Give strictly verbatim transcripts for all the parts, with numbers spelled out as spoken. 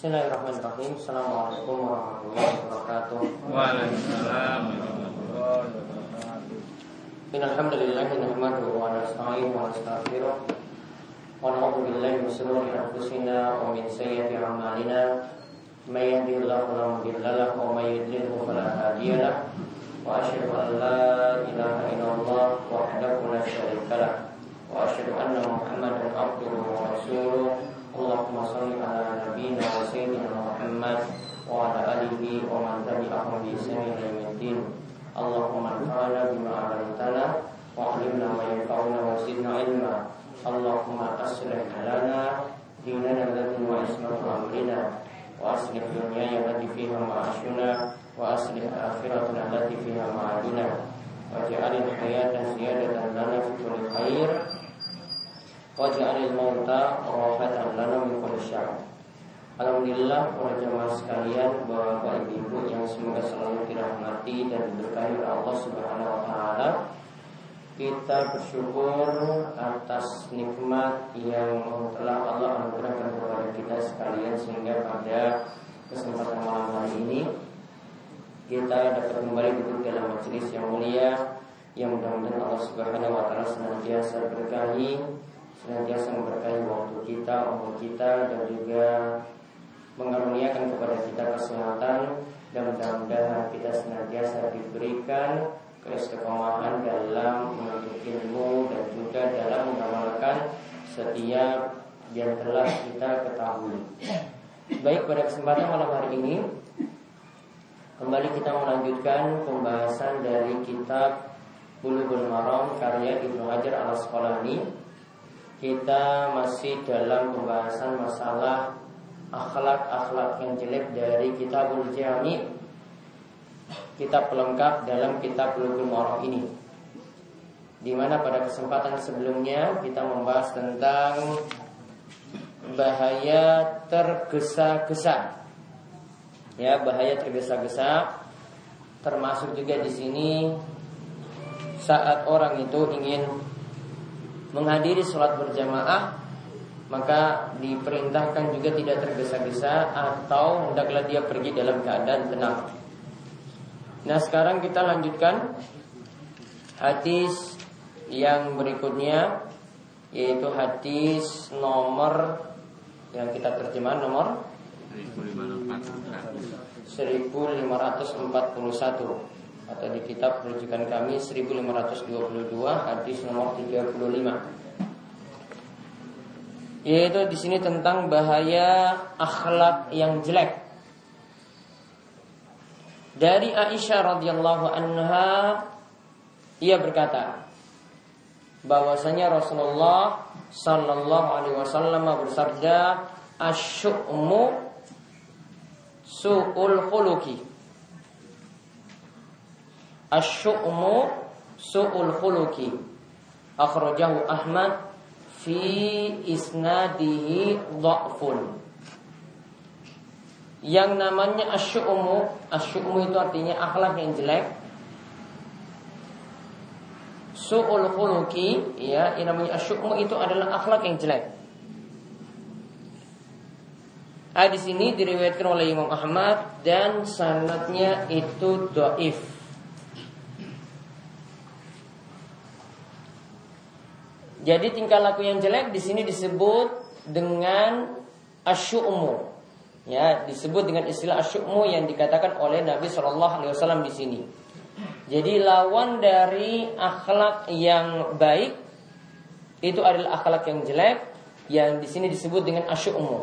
Bismillahirrahmanirrahim. Assalamualaikum warahmatullahi wabarakatuh. Waalaikumsalam warahmatullahi wabarakatuh. Innalhamdulillahi nahmaduhu wa nasta'inuhu wa nastaghfiruh. Wa na'udzu billahi min shururi anfusina wa min sayyiati a'malina. May yahdihillahu fala mudilla lahu wa may yudlilhu fala hadiya lah. Wa asyhadu an la ilaha illallah wahdahu la syarika lah. Wa asyhadu anna Muhammadan abduhu wa rasuluh. Allahumma salli ala nabiyyina wa sayyidina Muhammad wa ala alihi wa man tabi'ahum bi ihsanin ila yaumiddin. Allahumma anfa'na bima 'allamtana wa 'allimna ma yanfa'una wa zidna 'ilma. Allahumma aslih lana dinana alladhi huwa ismatu amrina wa aslih dunyana allati fiha ma'ashuna wa aslih akhiratana allati fiha ma'adina waj'alil hayata ziyadatan lana fi kulli khair. Waj'alil mauta rahatan lana min kulli syarr. Alhamdulillah para jemaah sekalian, Bapak Ibu yang semoga selalu dirahmati dan diberkahi Allah Subhanahu wa taala. Kita bersyukur atas nikmat yang telah Allah anugerahkan kepada kita sekalian sehingga pada kesempatan malam hari ini kita dapat kembali duduk dalam majelis yang mulia yang mudah-mudahan Allah Subhanahu wa taala senantiasa berkahi senantiasa memberkahi waktu kita, umur kita, dan juga mengaruniakan kepada kita kesehatan, dan mudah-mudahan kita senantiasa diberikan keistiqomahan dalam menuntut ilmu dan juga dalam mengamalkan setiap yang telah kita ketahui. Baik, pada kesempatan malam hari ini kembali kita melanjutkan pembahasan dari kitab Bulughul Maram karya Ibnu Hajar Al-Asqalani. Kita masih dalam pembahasan masalah akhlak-akhlak yang jelek dari kitab Al-Jami', kitab pelengkap dalam kitab Bulughul Maram ini, di mana pada kesempatan sebelumnya kita membahas tentang bahaya tergesa-gesa. Ya, bahaya tergesa-gesa termasuk juga di sini saat orang itu ingin menghadiri sholat berjamaah, maka diperintahkan juga tidak tergesa-gesa atau hendaklah dia pergi dalam keadaan tenang. Nah, sekarang kita lanjutkan hadis yang berikutnya, yaitu hadis nomor yang kita terjemahkan nomor seribu lima ratus empat puluh satu atau di kitab rujukan kami seribu lima ratus dua puluh dua, hadis nomor tiga puluh lima, yaitu di sini tentang bahaya akhlak yang jelek. Dari Aisyah radhiyallahu anha, ia berkata bahwasanya Rasulullah sallallahu alaihi wasallam bersabda, asyu'mu su'ul khuluqi. Asy-syu'mu su'ul khuluqi. Akhrajahu Ahmad fi isnadihi dha'fun. Yang namanya asy-syu'mu, asy-syu'mu itu artinya akhlak yang jelek. Su'ul khuluqi, ya, yang namanya asy-syu'mu itu adalah akhlak yang jelek. Hadis ini diriwayatkan oleh Imam Ahmad dan sanadnya itu dhaif. Jadi tingkah laku yang jelek di sini disebut dengan asy-syu'mu. Ya, disebut dengan istilah asy-syu'mu yang dikatakan oleh Nabi sallallahu alaihi wasallam di sini. Jadi lawan dari akhlak yang baik itu adalah akhlak yang jelek yang di sini disebut dengan asy-syu'mu.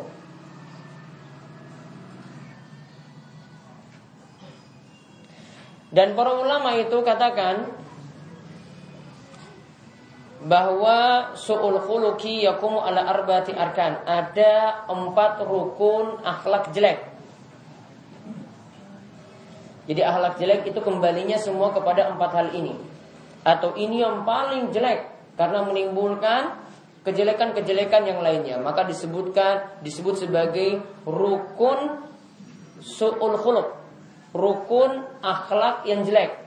Dan para ulama itu katakan bahwa su'ul khuluqi yakumu ala arba'ati arkan, ada empat rukun akhlak jelek. Jadi akhlak jelek itu kembalinya semua kepada empat hal ini, atau ini yang paling jelek karena menimbulkan kejelekan-kejelekan yang lainnya, maka disebutkan disebut sebagai rukun su'ul khuluq, rukun akhlak yang jelek.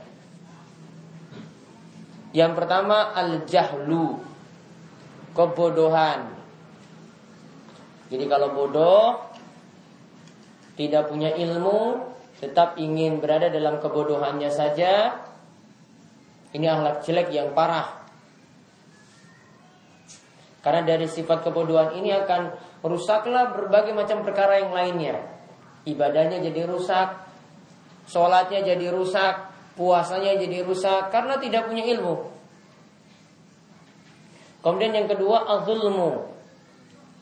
Yang pertama al-jahlu, kebodohan. Jadi kalau bodoh tidak punya ilmu, tetap ingin berada dalam kebodohannya saja, ini akhlak jelek yang parah. Karena dari sifat kebodohan ini akan rusaklah berbagai macam perkara yang lainnya. Ibadahnya jadi rusak, sholatnya jadi rusak, puasanya jadi rusak, karena tidak punya ilmu. Kemudian yang kedua, az-zulmu,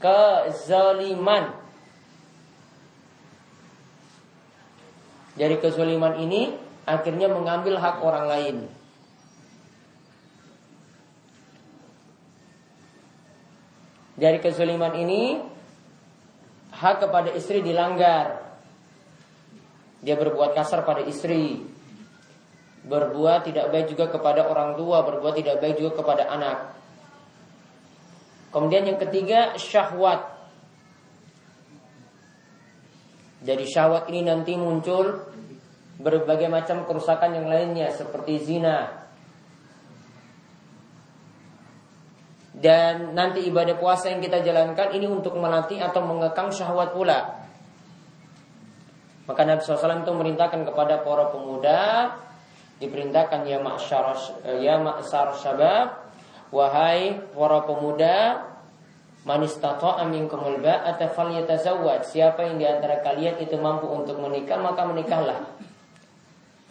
kezaliman. Dari kezaliman ini akhirnya mengambil hak orang lain. Dari kezaliman ini hak kepada istri dilanggar. Dia berbuat kasar pada istri, berbuat tidak baik juga kepada orang tua, berbuat tidak baik juga kepada anak. Kemudian yang ketiga, syahwat. Dari syahwat ini nanti muncul berbagai macam kerusakan yang lainnya, seperti zina. Dan nanti ibadah puasa yang kita jalankan ini untuk melatih atau mengekang syahwat pula. Maka Nabi shallallahu alaihi wasallam itu merintahkan kepada para pemuda, diperintahkan, ya ma'syar ya ma'syar syabab, wahai para pemuda, man istata'a minkumul ba'ata falyatazawwaj, siapa yang di antara kalian itu mampu untuk menikah maka menikahlah.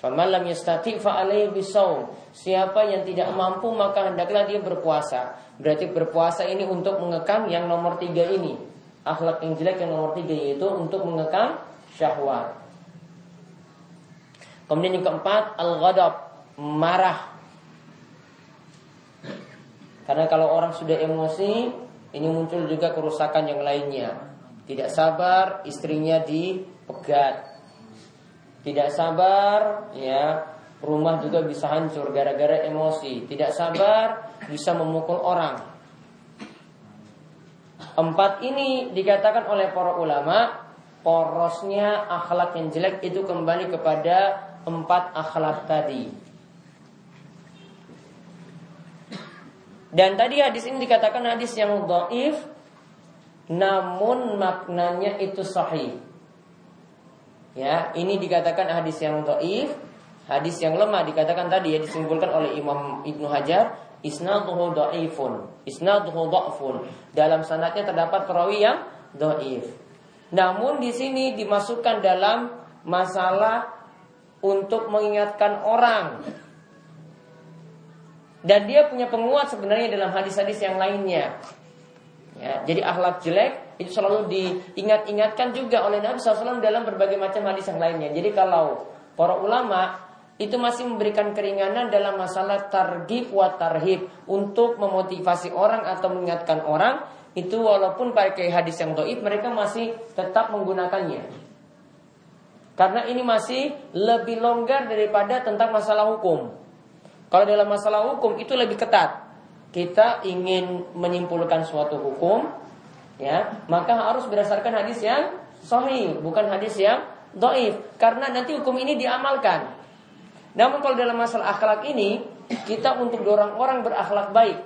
Faman lam yastati' fa alaihi bisawm, siapa yang tidak mampu maka hendaklah dia berpuasa. Berarti berpuasa ini untuk mengekang yang nomor tiga ini, akhlak yang jelek yang nomor tiga, yaitu untuk mengekang syahwat. Kemudian yang keempat, al-ghadab, marah. Karena kalau orang sudah emosi, ini muncul juga kerusakan yang lainnya. Tidak sabar, istrinya dipegat. Tidak sabar, ya, rumah juga bisa hancur gara-gara emosi. Tidak sabar, bisa memukul orang. Empat ini dikatakan oleh para ulama, porosnya akhlak yang jelek itu kembali kepada empat akhlak tadi. Dan tadi hadis ini dikatakan hadis yang dhaif, namun maknanya itu sahih. Ya, ini dikatakan hadis yang dhaif, hadis yang lemah, dikatakan tadi ya, disimpulkan oleh Imam Ibnu Hajar, isnaduhu dhaifun, isnaduhu dha'fun. Dalam sanadnya terdapat perawi yang dhaif. Namun di sini dimasukkan dalam masalah untuk mengingatkan orang, dan dia punya penguat sebenarnya dalam hadis-hadis yang lainnya ya. Jadi akhlak jelek itu selalu diingat-ingatkan juga oleh Nabi shallallahu alaihi wasallam dalam berbagai macam hadis yang lainnya. Jadi kalau para ulama itu masih memberikan keringanan dalam masalah targhib wa tarhib, untuk memotivasi orang atau mengingatkan orang, itu walaupun pakai hadis yang dhaif mereka masih tetap menggunakannya. Karena ini masih lebih longgar daripada tentang masalah hukum. Kalau dalam masalah hukum itu lebih ketat. Kita ingin menyimpulkan suatu hukum, ya, maka harus berdasarkan hadis yang sahih, bukan hadis yang dhaif. Karena nanti hukum ini diamalkan. Namun kalau dalam masalah akhlak ini, kita untuk dorong orang berakhlak baik.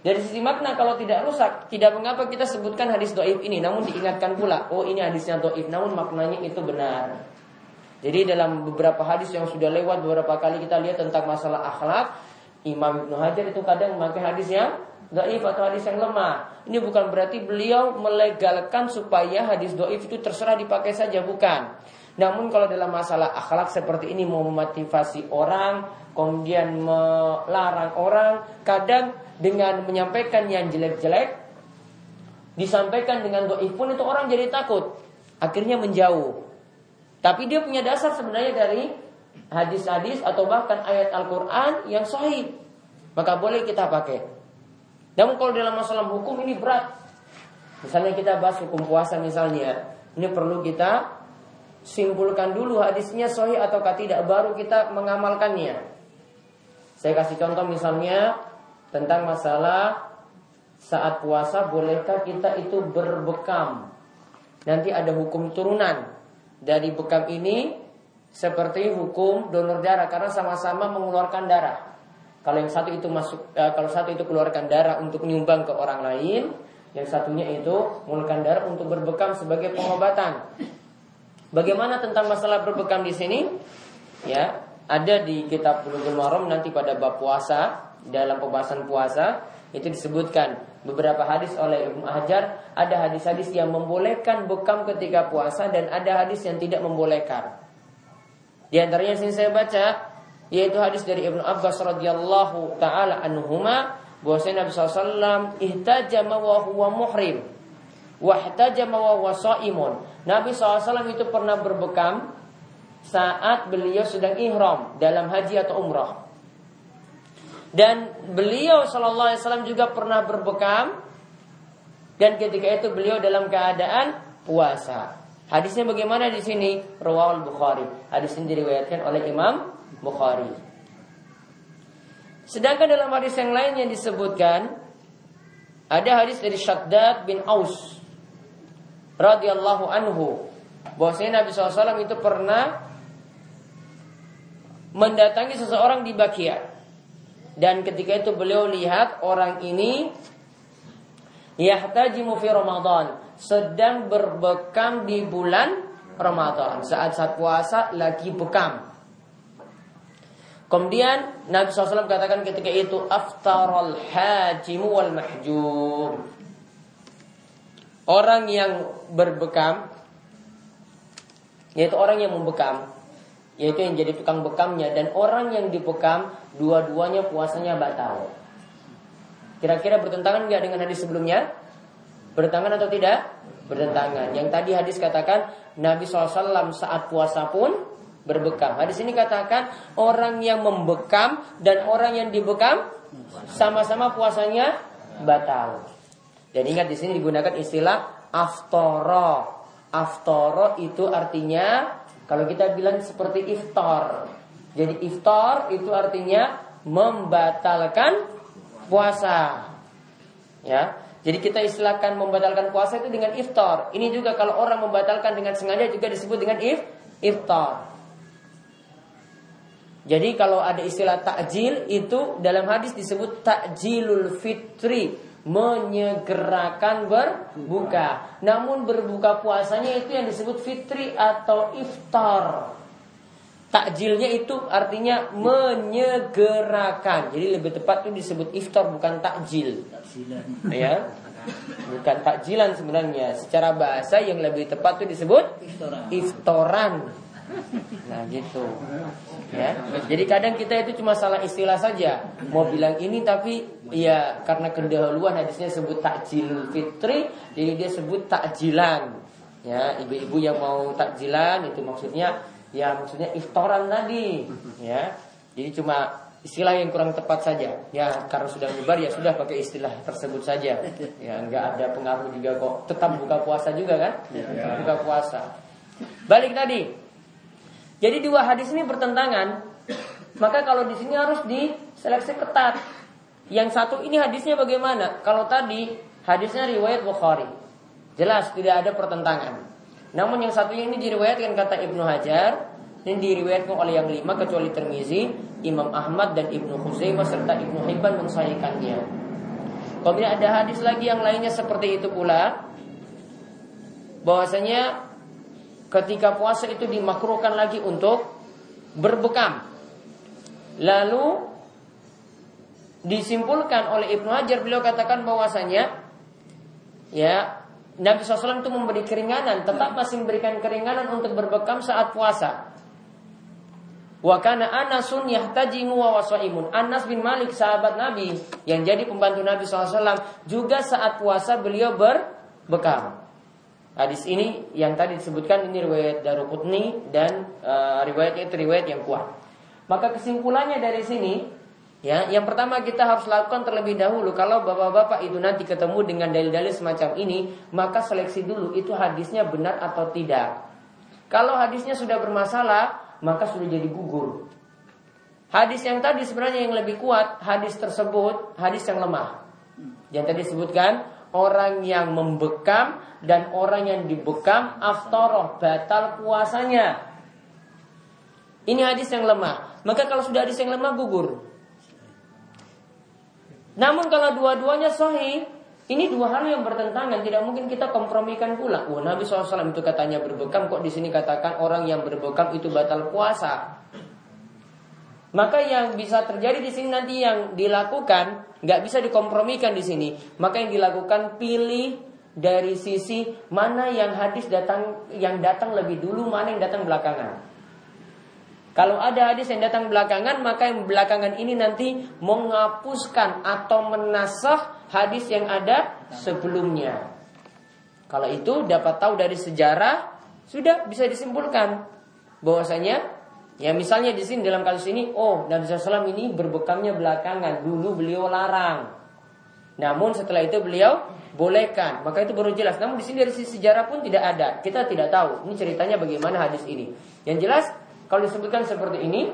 Dari sisi makna kalau tidak rusak, tidak mengapa kita sebutkan hadis dhaif ini, namun diingatkan pula, oh ini hadisnya dhaif, namun maknanya itu benar. Jadi dalam beberapa hadis yang sudah lewat beberapa kali kita lihat tentang masalah akhlak, Imam Ibnu Hajar itu kadang memakai hadis yang dhaif atau hadis yang lemah. Ini bukan berarti beliau melegalkan supaya hadis dhaif itu terserah dipakai saja, bukan. Namun kalau dalam masalah akhlak seperti ini mau memotivasi orang, kemudian melarang orang, kadang dengan menyampaikan yang jelek-jelek disampaikan dengan dhaif pun itu orang jadi takut, akhirnya menjauh. Tapi dia punya dasar sebenarnya dari hadis-hadis atau bahkan ayat Al-Quran yang sahih, maka boleh kita pakai. Namun kalau dalam masalah hukum ini berat. Misalnya kita bahas hukum puasa misalnya, ini perlu kita simpulkan dulu hadisnya sahih atau tidak, baru kita mengamalkannya. Saya kasih contoh misalnya tentang masalah saat puasa, bolehkah kita itu berbekam. Nanti ada hukum turunan dari bekam ini, seperti hukum donor darah, karena sama-sama mengeluarkan darah. Kalau yang satu itu masuk, eh, kalau satu itu keluarkan darah untuk nyumbang ke orang lain, yang satunya itu mengeluarkan darah untuk berbekam sebagai pengobatan. Bagaimana tentang masalah berbekam di sini? Ya, ada di kitab Bulughul Maram nanti pada bab puasa, dalam pembahasan puasa itu disebutkan beberapa hadis oleh Ibnu Hajar. Ada hadis-hadis yang membolehkan bekam ketika puasa dan ada hadis yang tidak membolehkan. Di antaranya sini saya baca, yaitu hadis dari Ibnu Abbas radhiyallahu taala anhuma, bahwasanya Nabi sallallahu alaihi wasallam ihtajama wa huwa muhrim wa ihtajama wa huwa shaimun. Nabi sallallahu alaihi wasallam itu pernah berbekam saat beliau sedang ihram dalam haji atau umrah. Dan beliau sallallahu alaihi wasallam juga pernah berbekam dan ketika itu beliau dalam keadaan puasa. Hadisnya bagaimana di sini? Rawahul Bukhari. Hadis ini diriwayatkan oleh Imam Bukhari. Sedangkan dalam hadis yang lain yang disebutkan, ada hadis dari Shaddad bin Aus radhiyallahu anhu, bahwasanya Nabi sallallahu alaihi wasallam itu pernah mendatangi seseorang di Bakia. Dan ketika itu beliau lihat orang ini yahtajimu fi Ramadan, sedang berbekam di bulan Ramadan, saat saat puasa lagi bekam. Kemudian Nabi sallallahu alaihi wasallam katakan ketika itu, aftarul hajimu wal mahjum. Orang yang berbekam, yaitu orang yang membekam, yaitu yang jadi tukang bekamnya, dan orang yang dibekam, dua-duanya puasanya batal. Kira-kira bertentangan gak dengan hadis sebelumnya? Bertentangan atau tidak? Bertentangan. Yang tadi hadis katakan Nabi sallallahu alaihi wasallam saat puasa pun berbekam. Hadis ini katakan orang yang membekam dan orang yang dibekam sama-sama puasanya batal. Dan ingat di sini digunakan istilah aftara. Aftara itu artinya kalau kita bilang seperti iftar. Jadi iftar itu artinya membatalkan puasa. Ya. Jadi kita istilahkan membatalkan puasa itu dengan iftar. Ini juga kalau orang membatalkan dengan sengaja juga disebut dengan if iftar. Jadi kalau ada istilah takjil itu dalam hadis disebut takjilul fitri, menyegerakan berbuka. Namun berbuka puasanya itu yang disebut fitri atau iftar. Takjilnya itu artinya menyegerakan. Jadi lebih tepat itu disebut iftar, bukan takjil. Ya. Bukan takjilan sebenarnya. Secara bahasa yang lebih tepat itu disebut iftaran. Nah gitu ya. Jadi kadang kita itu cuma salah istilah saja, mau bilang ini tapi ya karena kedahuluan hadisnya sebut takjil fitri, jadi dia sebut takjilan. Ya, ibu-ibu yang mau takjilan itu maksudnya ya maksudnya iftaran tadi. Ya, jadi cuma istilah yang kurang tepat saja. Ya, karena sudah menyebar ya sudah pakai istilah tersebut saja. Ya, enggak ada pengaruh juga kok. Tetap buka puasa juga kan? Buka puasa. Balik tadi. Jadi dua hadis ini bertentangan, maka kalau di sini harus diseleksi ketat. Yang satu ini hadisnya bagaimana? Kalau tadi hadisnya riwayat Bukhari, jelas tidak ada pertentangan. Namun yang satunya ini diriwayatkan kata Ibnu Hajar, ini diriwayatkan oleh yang lima kecuali Tirmizi, Imam Ahmad dan Ibnu Khuzaimah serta Ibnu Hibban mensahihkannya. Kemudian ada hadis lagi yang lainnya seperti itu pula, bahwasanya ketika puasa itu dimakruhkan lagi untuk berbekam. Lalu disimpulkan oleh Ibnu Hajar, beliau katakan bahwasanya ya Nabi sallallahu alaihi wasallam itu memberi keringanan, tetap masih memberikan keringanan untuk berbekam saat puasa. Wa kana Anasun yahtajimu wa wasaimun. Anas bin Malik, sahabat Nabi yang jadi pembantu Nabi sallallahu alaihi wasallam, juga saat puasa beliau berbekam. Hadis ini yang tadi disebutkan ini riwayat Daruquthni dan uh, riwayatnya itu riwayat yang kuat. Maka kesimpulannya dari sini, ya, yang pertama kita harus lakukan terlebih dahulu. Kalau bapak-bapak itu nanti ketemu dengan dalil-dalil semacam ini, maka seleksi dulu itu hadisnya benar atau tidak. Kalau hadisnya sudah bermasalah, maka sudah jadi gugur. Hadis yang tadi sebenarnya yang lebih kuat, hadis tersebut hadis yang lemah. Yang tadi disebutkan orang yang membekam dan orang yang dibekam aftaroh, batal puasanya. Ini hadis yang lemah. Maka kalau sudah hadis yang lemah gugur. Namun kalau dua-duanya sahih, Ini dua hal yang bertentangan, tidak mungkin kita kompromikan pula. Wah, Nabi shallallahu alaihi wasallam itu katanya berbekam, kok di sini katakan orang yang berbekam itu batal puasa. Maka yang bisa terjadi di sini nanti yang dilakukan nggak bisa dikompromikan di sini. Maka yang dilakukan pilih dari sisi mana yang hadis datang yang datang lebih dulu, mana yang datang belakangan. Kalau ada hadis yang datang belakangan, maka yang belakangan ini nanti menghapuskan atau menasakh hadis yang ada sebelumnya. Kalau itu dapat tahu dari sejarah, sudah bisa disimpulkan bahwasanya, ya misalnya di sini dalam kasus ini, oh Nabi shallallahu alaihi wasallam ini berbekamnya belakangan, dulu beliau larang. Namun setelah itu beliau bolehkan, maka itu baru jelas. Namun di sini dari sisi sejarah pun tidak ada, kita tidak tahu ini ceritanya bagaimana hadis ini. Yang jelas, kalau disebutkan seperti ini,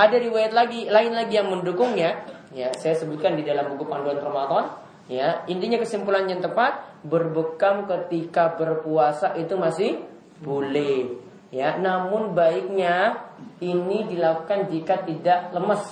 ada riwayat lagi lain lagi yang mendukungnya. Ya, saya sebutkan di dalam buku panduan Ramadan. Ya, intinya kesimpulan yang tepat, berbekam ketika berpuasa itu masih boleh. Ya, namun baiknya ini dilakukan jika tidak lemes.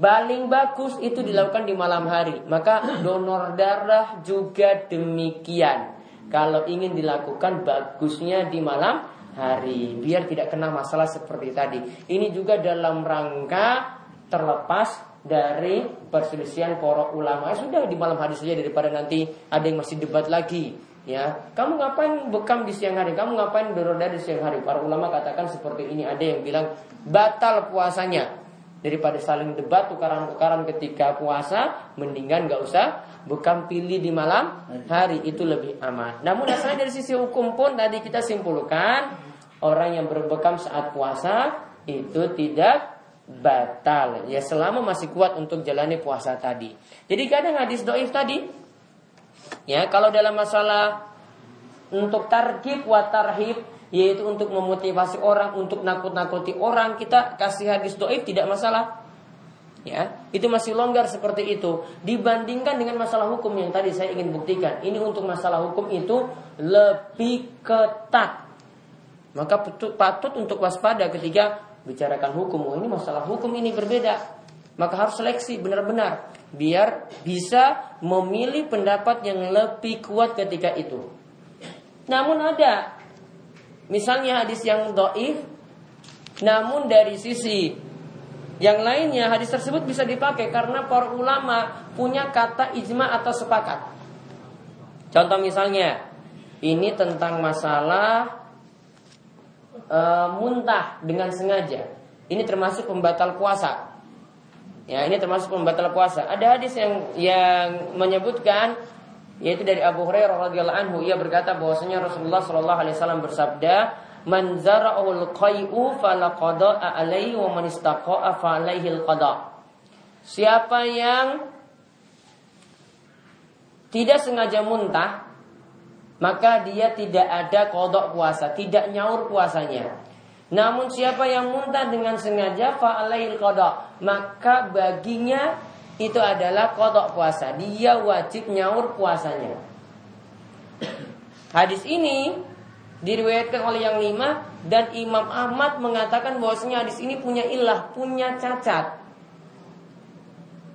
Paling bagus itu dilakukan di malam hari. Maka donor darah juga demikian. Kalau ingin dilakukan, bagusnya di malam hari, biar tidak kena masalah seperti tadi. Ini juga dalam rangka terlepas dari perselisihan para ulama. Sudah di malam hari saja daripada nanti ada yang masih debat lagi. Ya, kamu ngapain bekam di siang hari? Kamu ngapain beroda di siang hari? Para ulama katakan seperti ini. Ada yang bilang batal puasanya. Daripada saling debat tukaran-tukaran ketika puasa, mendingan gak usah bekam, pilih di malam hari, itu lebih aman. Namun asalnya dari sisi hukum pun tadi kita simpulkan, orang yang berbekam saat puasa itu tidak batal, ya selama masih kuat untuk jalani puasa tadi. Jadi kadang hadis do'if tadi, ya kalau dalam masalah untuk targhib wa tarhib, yaitu untuk memotivasi orang, untuk nakut-nakuti orang, kita kasih hadis do'if tidak masalah. Ya, itu masih longgar seperti itu. Dibandingkan dengan masalah hukum yang tadi saya ingin buktikan, ini untuk masalah hukum itu lebih ketat. Maka patut untuk waspada ketika bicarakan hukum. Oh, ini masalah hukum ini berbeda. Maka harus seleksi benar-benar, biar bisa memilih pendapat yang lebih kuat ketika itu. Namun ada misalnya hadis yang dhaif, namun dari sisi yang lainnya hadis tersebut bisa dipakai karena para ulama punya kata ijma atau sepakat. Contoh misalnya, ini tentang masalah e, muntah dengan sengaja. Ini termasuk pembatal puasa. Ya, ini termasuk pembatal puasa. Ada hadis yang yang menyebutkan, yaitu dari Abu Hurairah radhiyallahu anhu, ia berkata bahwasanya Rasulullah sallallahu alaihi wasallam bersabda, "Man zara'ul qai'u fala qada'a alaihi wa man istaqa'a fa alaihil qada'." Siapa yang tidak sengaja muntah, maka dia tidak ada qada' puasa, tidak nyaur puasanya. Namun siapa yang muntah dengan sengaja, fa alaihil qada', maka baginya itu adalah qada puasa, dia wajib nyaur puasanya. Hadis ini diriwayatkan oleh yang lima, dan Imam Ahmad mengatakan bahwasanya hadis ini punya ilah, punya cacat.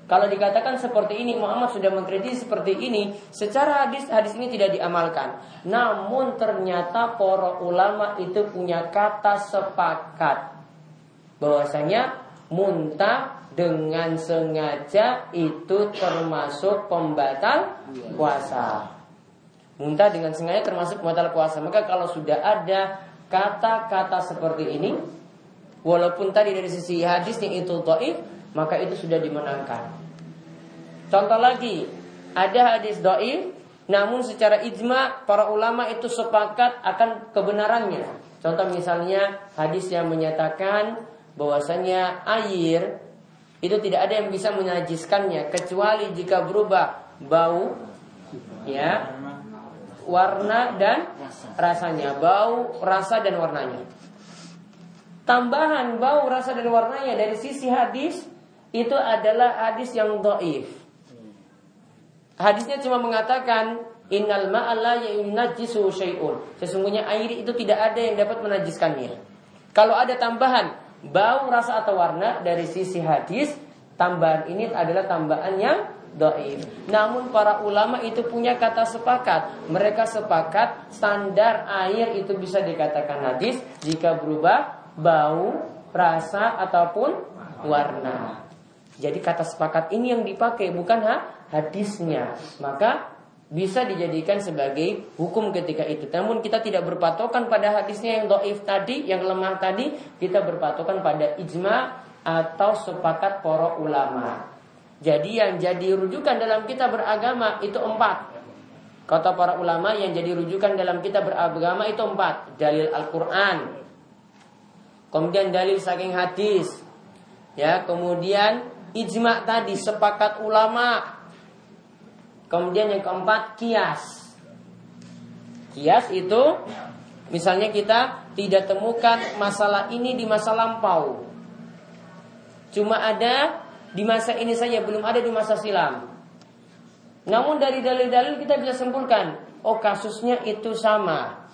Kalau dikatakan seperti ini, Muhammad sudah mengkritisi seperti ini, secara hadis, hadis ini tidak diamalkan. Namun ternyata para ulama itu punya kata sepakat bahwasanya muntah dengan sengaja itu termasuk pembatal puasa. Muntah dengan sengaja termasuk pembatal puasa. Maka kalau sudah ada kata-kata seperti ini, walaupun tadi dari sisi hadisnya itu dhaif, maka itu sudah dimenangkan. Contoh lagi, ada hadis dhaif, namun secara ijma para ulama itu sepakat akan kebenarannya. Contoh misalnya hadis yang menyatakan bahwasanya air itu tidak ada yang bisa menajiskannya kecuali jika berubah bau, ya, warna dan rasanya. Bau, rasa dan warnanya. Tambahan bau, rasa dan warnanya dari sisi hadis itu adalah hadis yang dhaif. Hadisnya cuma mengatakan innal ma'a la yunajjisu syai'un, sesungguhnya air itu tidak ada yang dapat menajiskannya. Kalau ada tambahan bau, rasa atau warna dari sisi hadis, tambahan ini adalah tambahan yang dhaif. Namun para ulama itu punya kata sepakat. Mereka sepakat standar air itu bisa dikatakan najis jika berubah bau, rasa ataupun warna. Jadi kata sepakat ini yang dipakai, bukan hadisnya. Maka bisa dijadikan sebagai hukum ketika itu. Namun kita tidak berpatokan pada hadisnya yang dhaif tadi, yang lemah tadi. Kita berpatokan pada ijma atau sepakat para ulama. Jadi yang jadi rujukan dalam kita beragama itu empat. Kata para ulama, yang jadi rujukan dalam kita beragama itu empat. Dalil Al-Quran, kemudian dalil saking hadis, ya, kemudian ijma tadi, sepakat ulama. Kemudian yang keempat, kias. Kias itu misalnya kita tidak temukan masalah ini di masa lampau, cuma ada di masa ini saja, belum ada di masa silam. Namun dari dalil-dalil kita bisa simpulkan, oh kasusnya itu sama.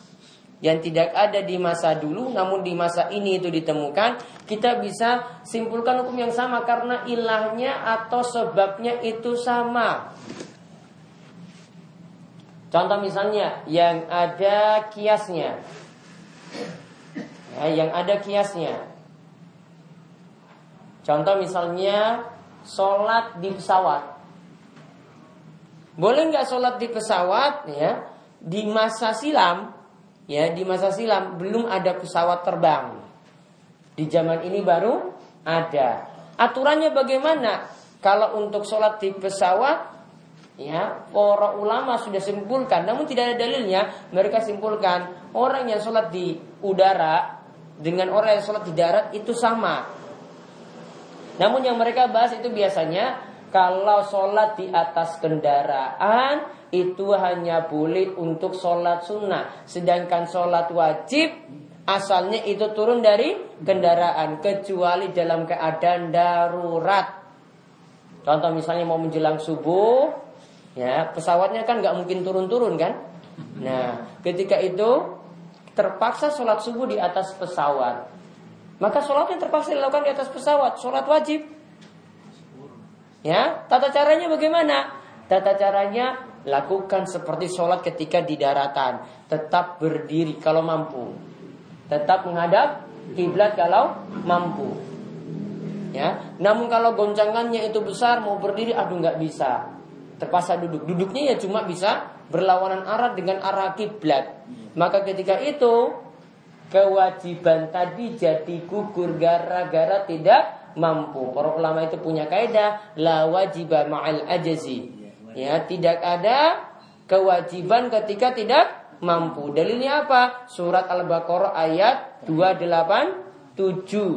Yang tidak ada di masa dulu, namun di masa ini itu ditemukan. Kita bisa simpulkan hukum yang sama karena ilahnya atau sebabnya itu sama. Contoh misalnya, yang ada kiasnya, ya, yang ada kiasnya. Contoh misalnya sholat di pesawat. Boleh nggak sholat di pesawat, ya? Di masa silam, ya, di masa silam belum ada pesawat terbang. Di zaman ini baru ada. Aturannya bagaimana? Kalau untuk sholat di pesawat, ya, para ulama sudah simpulkan, namun tidak ada dalilnya. Mereka simpulkan orang yang sholat di udara dengan orang yang sholat di darat itu sama. Namun yang mereka bahas itu biasanya kalau sholat di atas kendaraan itu hanya boleh untuk sholat sunnah, sedangkan sholat wajib asalnya itu turun dari kendaraan kecuali dalam keadaan darurat. Contoh misalnya mau menjelang subuh, ya, pesawatnya kan nggak mungkin turun-turun kan. Nah, ketika itu terpaksa sholat subuh di atas pesawat. Maka sholatnya terpaksa dilakukan di atas pesawat, sholat wajib. Ya, tata caranya bagaimana? Tata caranya lakukan seperti sholat ketika di daratan, tetap berdiri kalau mampu, tetap menghadap kiblat kalau mampu. Ya, namun kalau goncangannya itu besar, mau berdiri, aduh nggak bisa, terpaksa duduk. Duduknya ya cuma bisa berlawanan arah dengan arah kiblat. Maka ketika itu kewajiban tadi jadi gugur gara-gara tidak mampu. Para ulama itu punya kaidah la wajiba ma'al ajazi. Ya, tidak ada kewajiban ketika tidak mampu. Dalilnya apa? Surat Al-Baqarah ayat dua ratus delapan puluh tujuh.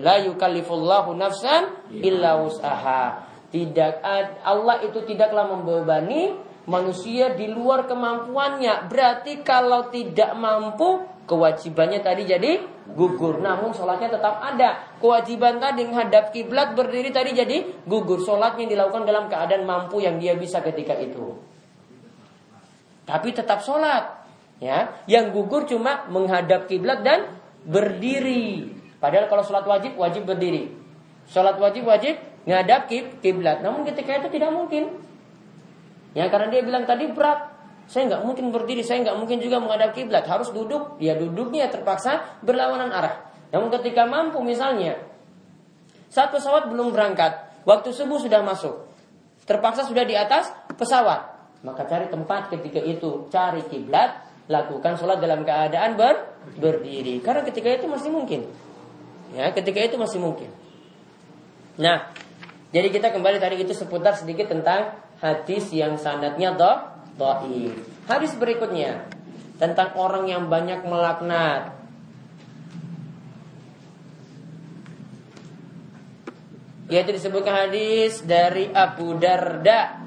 La yukallifullahu nafsan illa wus'aha. Tidak ada, Allah itu tidaklah membebani manusia di luar kemampuannya. Berarti kalau tidak mampu, kewajibannya tadi jadi gugur, namun sholatnya tetap ada. Kewajiban tadi menghadap kiblat berdiri tadi jadi gugur, sholatnya dilakukan dalam keadaan mampu yang dia bisa ketika itu. Tapi tetap sholat, ya. Yang gugur cuma menghadap kiblat dan berdiri. Padahal kalau sholat wajib wajib berdiri, sholat wajib wajib menghadap kiblat. Namun ketika itu tidak mungkin, ya, karena dia bilang tadi berat. Saya nggak mungkin berdiri, saya nggak mungkin juga menghadap kiblat, harus duduk. Dia duduknya terpaksa berlawanan arah. Namun ketika mampu misalnya, saat pesawat belum berangkat, waktu subuh sudah masuk, terpaksa sudah di atas pesawat. Maka cari tempat ketika itu, cari kiblat, lakukan sholat dalam keadaan ber berdiri. Karena ketika itu masih mungkin. Ya, ketika itu masih mungkin. Nah, jadi kita kembali tadi itu seputar sedikit tentang hadis yang sanadnya doh. Dhaif. Hadis berikutnya tentang orang yang banyak melaknat. Yaitu disebutkan hadis dari Abu Darda.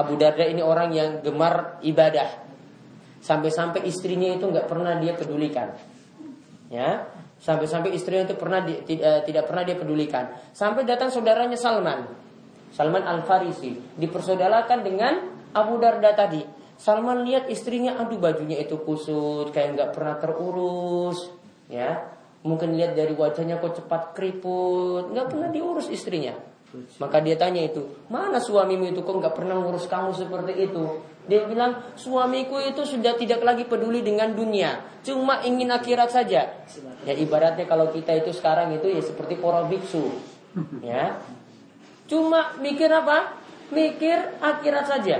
Abu Darda ini orang yang gemar ibadah. Sampai-sampai istrinya itu enggak pernah dia pedulikan. Ya, sampai-sampai istrinya itu pernah di, tidak, tidak pernah dia pedulikan. Sampai datang saudaranya Salman. Salman Al Farisi dipersaudarakan dengan Abu Darda tadi. Salman lihat istrinya, aduh bajunya itu kusut, kayak nggak pernah terurus, ya, Mungkin lihat dari wajahnya kok cepat keriput, nggak pernah diurus istrinya. Maka dia tanya itu, mana suamimu itu kok nggak pernah ngurus kamu seperti itu? Dia bilang, suamiku itu sudah tidak lagi peduli dengan dunia, cuma ingin akhirat saja. Ya ibaratnya kalau kita itu sekarang itu ya seperti para biksu, ya. Cuma mikir apa? Mikir akhirat saja.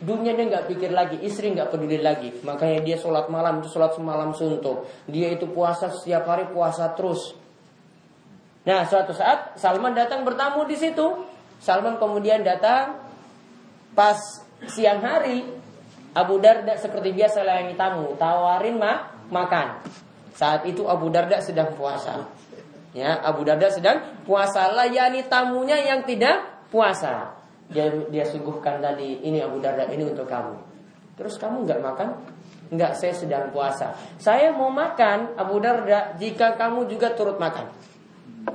Dunia dia nggak pikir lagi, istri nggak peduli lagi. Makanya dia sholat malam itu sholat semalam suntuk. Dia itu puasa setiap hari puasa terus. Nah suatu saat Salman datang bertamu di situ. Salman kemudian datang pas siang hari. Abu Darda seperti biasa layani tamu, tawarin ma, makan. Saat itu Abu Darda sedang puasa. Ya, Abu Darda sedang puasa, layani tamunya yang tidak puasa. Dia, dia suguhkan tadi, ini Abu Darda, ini untuk kamu. Terus kamu gak makan? Enggak, saya sedang puasa. Saya mau makan, Abu Darda, jika kamu juga turut makan.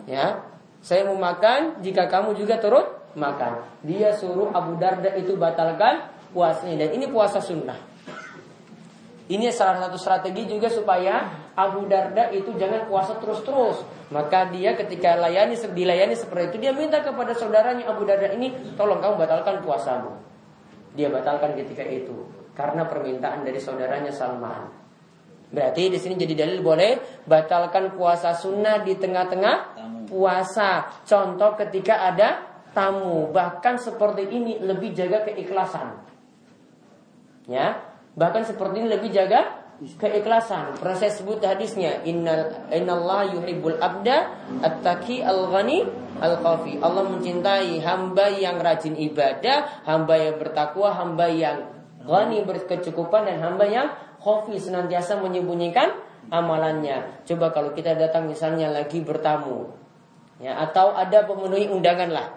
Ya, saya mau makan jika kamu juga turut makan. Dia suruh Abu Darda itu batalkan puasanya. Dan ini puasa sunnah. Ini salah satu strategi juga supaya Abu Darda itu jangan puasa terus-terus. Maka dia ketika layani, dilayani seperti itu, dia minta kepada saudaranya Abu Darda ini, tolong kamu batalkan puasamu. Dia batalkan ketika itu karena permintaan dari saudaranya Salman. Berarti di sini jadi dalil boleh batalkan puasa sunnah di tengah-tengah puasa. Contoh ketika ada tamu, bahkan seperti ini lebih jaga keikhlasan. Ya, bahkan seperti ini lebih jaga keikhlasan. Pernah saya sebut hadisnya, innal innallaha yuhibbul abda attaqi al-ghani al-qafi. Allah mencintai hamba yang rajin ibadah, hamba yang bertakwa, hamba yang ghani berkecukupan, dan hamba yang khafi senantiasa menyembunyikan amalannya. Coba kalau kita datang misalnya lagi bertamu, ya, atau ada pemenuhi undangan lah,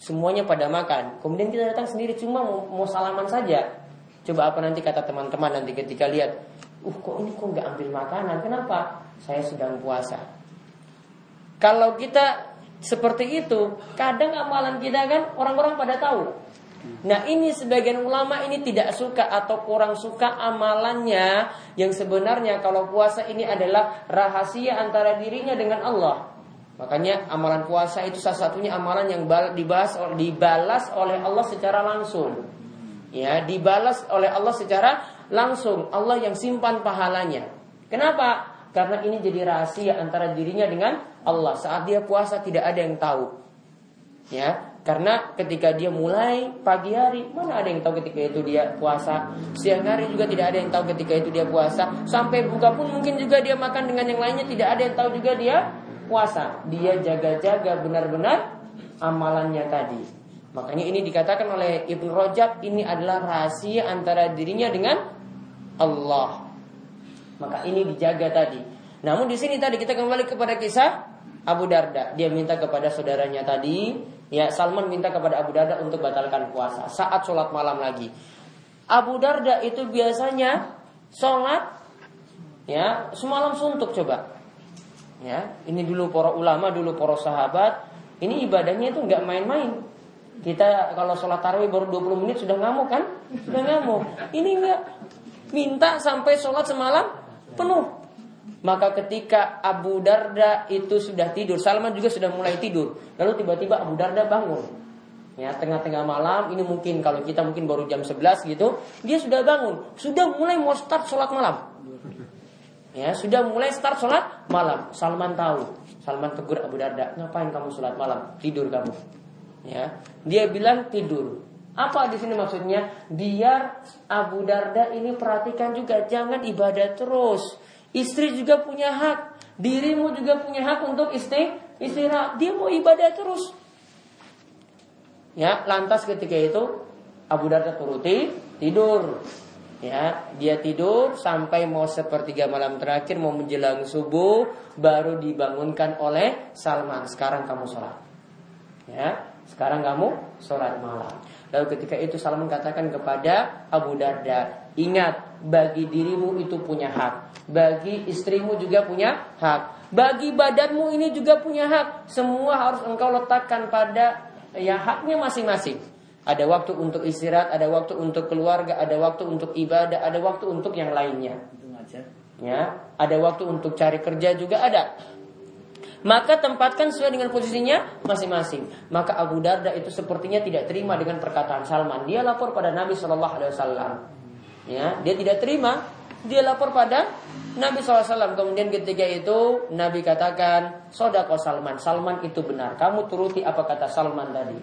semuanya pada makan, kemudian kita datang sendiri cuma mau, mau salaman saja. Coba apa nanti kata teman-teman nanti ketika lihat, Uh kok ini kok gak ambil makanan, kenapa? Saya sedang puasa. Kalau kita seperti itu, kadang amalan kita kan orang-orang pada tahu. Nah ini sebagian ulama ini tidak suka atau kurang suka amalannya, yang sebenarnya kalau puasa ini adalah rahasia antara dirinya dengan Allah. Makanya amalan puasa itu salah satunya amalan yang dibahas, dibalas oleh Allah secara langsung. Ya, dibalas oleh Allah secara langsung, Allah yang simpan pahalanya. Kenapa? Karena ini jadi rahasia antara dirinya dengan Allah. Saat dia puasa tidak ada yang tahu. Ya, karena ketika dia mulai pagi hari, mana ada yang tahu ketika itu dia puasa. Siang hari juga tidak ada yang tahu ketika itu dia puasa. Sampai buka pun mungkin juga dia makan dengan yang lainnya, tidak ada yang tahu juga dia puasa. Dia jaga-jaga benar-benar amalannya tadi. Makanya ini dikatakan oleh Ibn Rajab, ini adalah rahasia antara dirinya dengan Allah. Maka ini dijaga tadi. Namun di sini tadi kita kembali kepada kisah Abu Darda. Dia minta kepada saudaranya tadi, ya, Salman minta kepada Abu Darda untuk batalkan puasa saat sholat malam lagi. Abu Darda itu biasanya sholat, ya, semalam suntuk coba. Ya, ini dulu para ulama, dulu para sahabat, ini ibadahnya itu nggak main-main. Kita kalau sholat tarawih baru dua puluh menit sudah ngamuk kan? Sudah ngamuk. Ini enggak, minta sampai sholat semalam penuh. Maka ketika Abu Darda itu sudah tidur, Salman juga sudah mulai tidur, lalu tiba-tiba Abu Darda bangun. Ya, tengah-tengah malam, ini mungkin kalau kita mungkin baru jam sebelas gitu, dia sudah bangun, sudah mulai mau start sholat malam. Ya, sudah mulai start sholat malam. Salman tahu. Salman tegur Abu Darda, "Ngapain kamu sholat malam? Tidur kamu." Ya, dia bilang tidur. Apa di sini maksudnya? Biar Abu Darda ini perhatikan juga, jangan ibadah terus. Istri juga punya hak, dirimu juga punya hak untuk istri, istirahat. Dia mau ibadah terus. Ya, lantas ketika itu Abu Darda turuti tidur. Ya, dia tidur sampai mau sepertiga malam terakhir, mau menjelang subuh, baru dibangunkan oleh Salman. Sekarang kamu sholat. Ya. Sekarang kamu sholat malam. Lalu ketika itu Salman katakan kepada Abu Darda, ingat, bagi dirimu itu punya hak, bagi istrimu juga punya hak, bagi badanmu ini juga punya hak. Semua harus engkau letakkan pada ya haknya masing-masing. Ada waktu untuk istirahat, ada waktu untuk keluarga, ada waktu untuk ibadah, ada waktu untuk yang lainnya. Untung aja ya, ada waktu untuk cari kerja juga ada. Maka tempatkan sesuai dengan posisinya masing-masing. Maka Abu Darda itu sepertinya tidak terima dengan perkataan Salman. Dia lapor pada Nabi Shallallahu Alaihi Wasallam. Ya, dia tidak terima. Dia lapor pada Nabi Shallallahu Alaihi Wasallam. Kemudian ketika itu Nabi katakan, sodaqo Salman. Salman itu benar. Kamu turuti apa kata Salman tadi.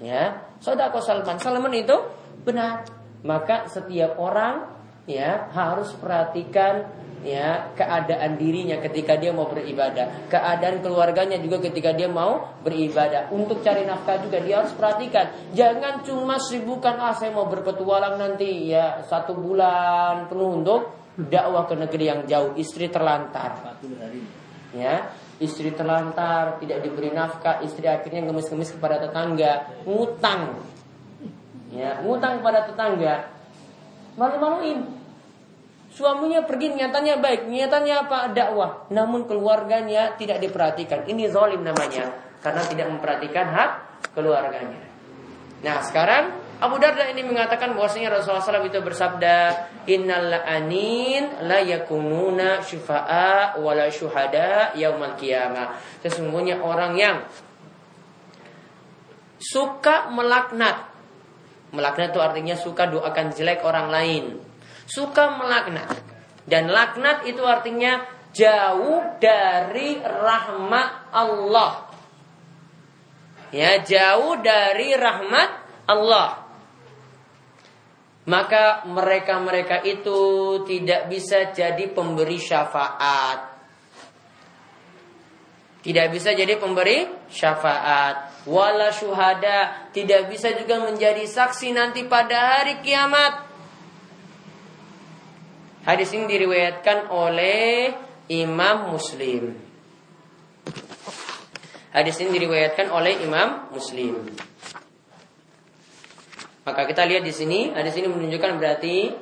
Ya, sodaqo Salman. Salman itu benar. Maka setiap orang, ya, harus perhatikan, ya, keadaan dirinya ketika dia mau beribadah, keadaan keluarganya juga ketika dia mau beribadah. Untuk cari nafkah juga dia harus perhatikan. Jangan cuma sibukan, ah saya mau berpetualang nanti, ya, satu bulan penuh untuk dakwah ke negeri yang jauh. Istri terlantar, ya, istri terlantar, tidak diberi nafkah. Istri akhirnya ngemis-ngemis kepada tetangga, ngutang, ya, ngutang kepada tetangga, malu-maluin. Suaminya pergi, niatannya baik, niatannya apa? Dakwah. Namun keluarganya tidak diperhatikan. Ini zalim namanya, karena tidak memperhatikan hak keluarganya. Nah sekarang Abu Darda ini mengatakan bahwasanya Rasulullah shallallahu alaihi wasallam itu bersabda, innal la'anin la yakununa syufa'a wala syuhada yaumal qiyamah. Sesungguhnya orang yang suka melaknat. Melaknat itu artinya suka doakan jelek orang lain. Suka melaknat. Dan laknat itu artinya jauh dari rahmat Allah. Ya, jauh dari rahmat Allah. Maka mereka-mereka itu tidak bisa jadi pemberi syafaat. Tidak bisa jadi pemberi syafaat. Wala syuhada, tidak bisa juga menjadi saksi nanti pada hari kiamat. Hadis ini diriwayatkan oleh Imam Muslim. Hadis ini diriwayatkan oleh Imam Muslim. Maka kita lihat di sini, hadis ini menunjukkan berarti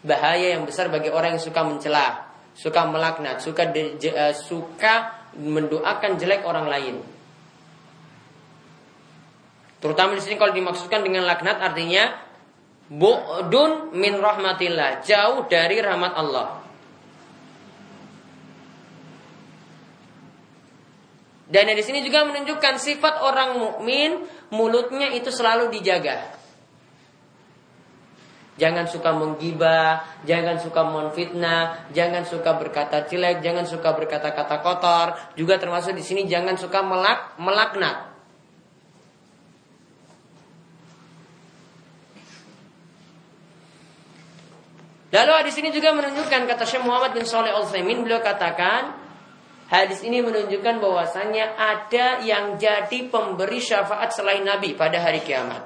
bahaya yang besar bagi orang yang suka mencela, suka melaknat, suka de, je, uh, suka mendoakan jelek orang lain. Terutama di sini kalau dimaksudkan dengan laknat artinya bu'dun min rahmatillah, jauh dari rahmat Allah. Dan di sini juga menunjukkan sifat orang mukmin, mulutnya itu selalu dijaga. Jangan suka menggibah, jangan suka memfitnah, jangan suka berkata jelek, jangan suka berkata-kata kotor. Juga termasuk di sini jangan suka melak, melaknat. Lalu hadis ini juga menunjukkan, kata Syekh Muhammad bin Saleh al Semin, beliau katakan, hadis ini menunjukkan bahwasannya ada yang jadi pemberi syafaat selain Nabi pada hari kiamat.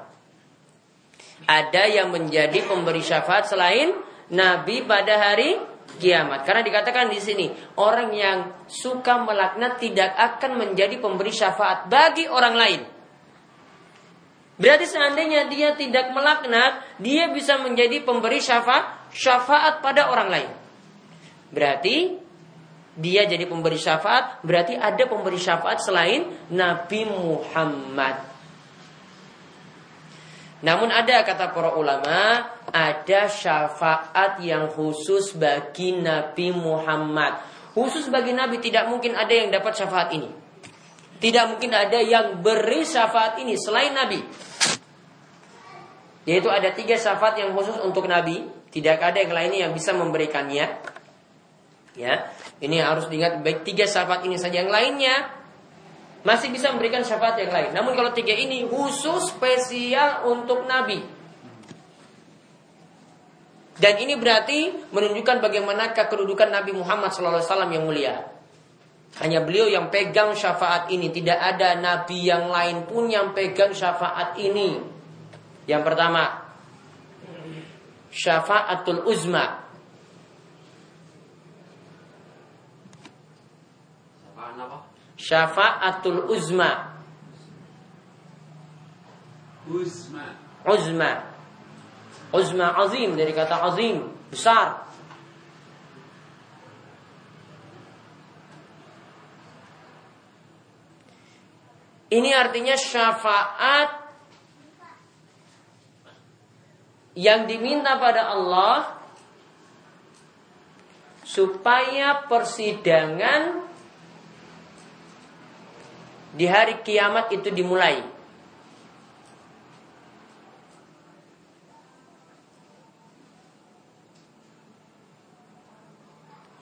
Ada yang menjadi pemberi syafaat selain Nabi pada hari kiamat. Karena dikatakan di sini, orang yang suka melaknat tidak akan menjadi pemberi syafaat bagi orang lain. Berarti seandainya dia tidak melaknat, dia bisa menjadi pemberi syafaat, syafaat pada orang lain. Berarti dia jadi pemberi syafaat, berarti ada pemberi syafaat selain Nabi Muhammad. Namun ada, kata para ulama, ada syafaat yang khusus bagi Nabi Muhammad. Khusus bagi Nabi, tidak mungkin ada yang dapat syafaat ini. Tidak mungkin ada yang beri syafaat ini selain Nabi. Yaitu ada tiga syafaat yang khusus untuk Nabi, tidak ada yang lainnya yang bisa memberikannya. Ya, ini harus diingat baik, tiga syafaat ini saja, yang lainnya masih bisa memberikan syafaat yang lain. Namun kalau tiga ini khusus spesial untuk Nabi. Dan ini berarti menunjukkan bagaimana kedudukan Nabi Muhammad Sallallahu Alaihi Wasallam yang mulia. Hanya beliau yang pegang syafaat ini, tidak ada Nabi yang lain pun yang pegang syafaat ini. Yang pertama, syafaatul uzma. Syafaatul uzma. Uzma. Uzma. Uzma azim, dari kata azim, besar. Ini artinya syafaat yang diminta pada Allah supaya persidangan di hari kiamat itu dimulai.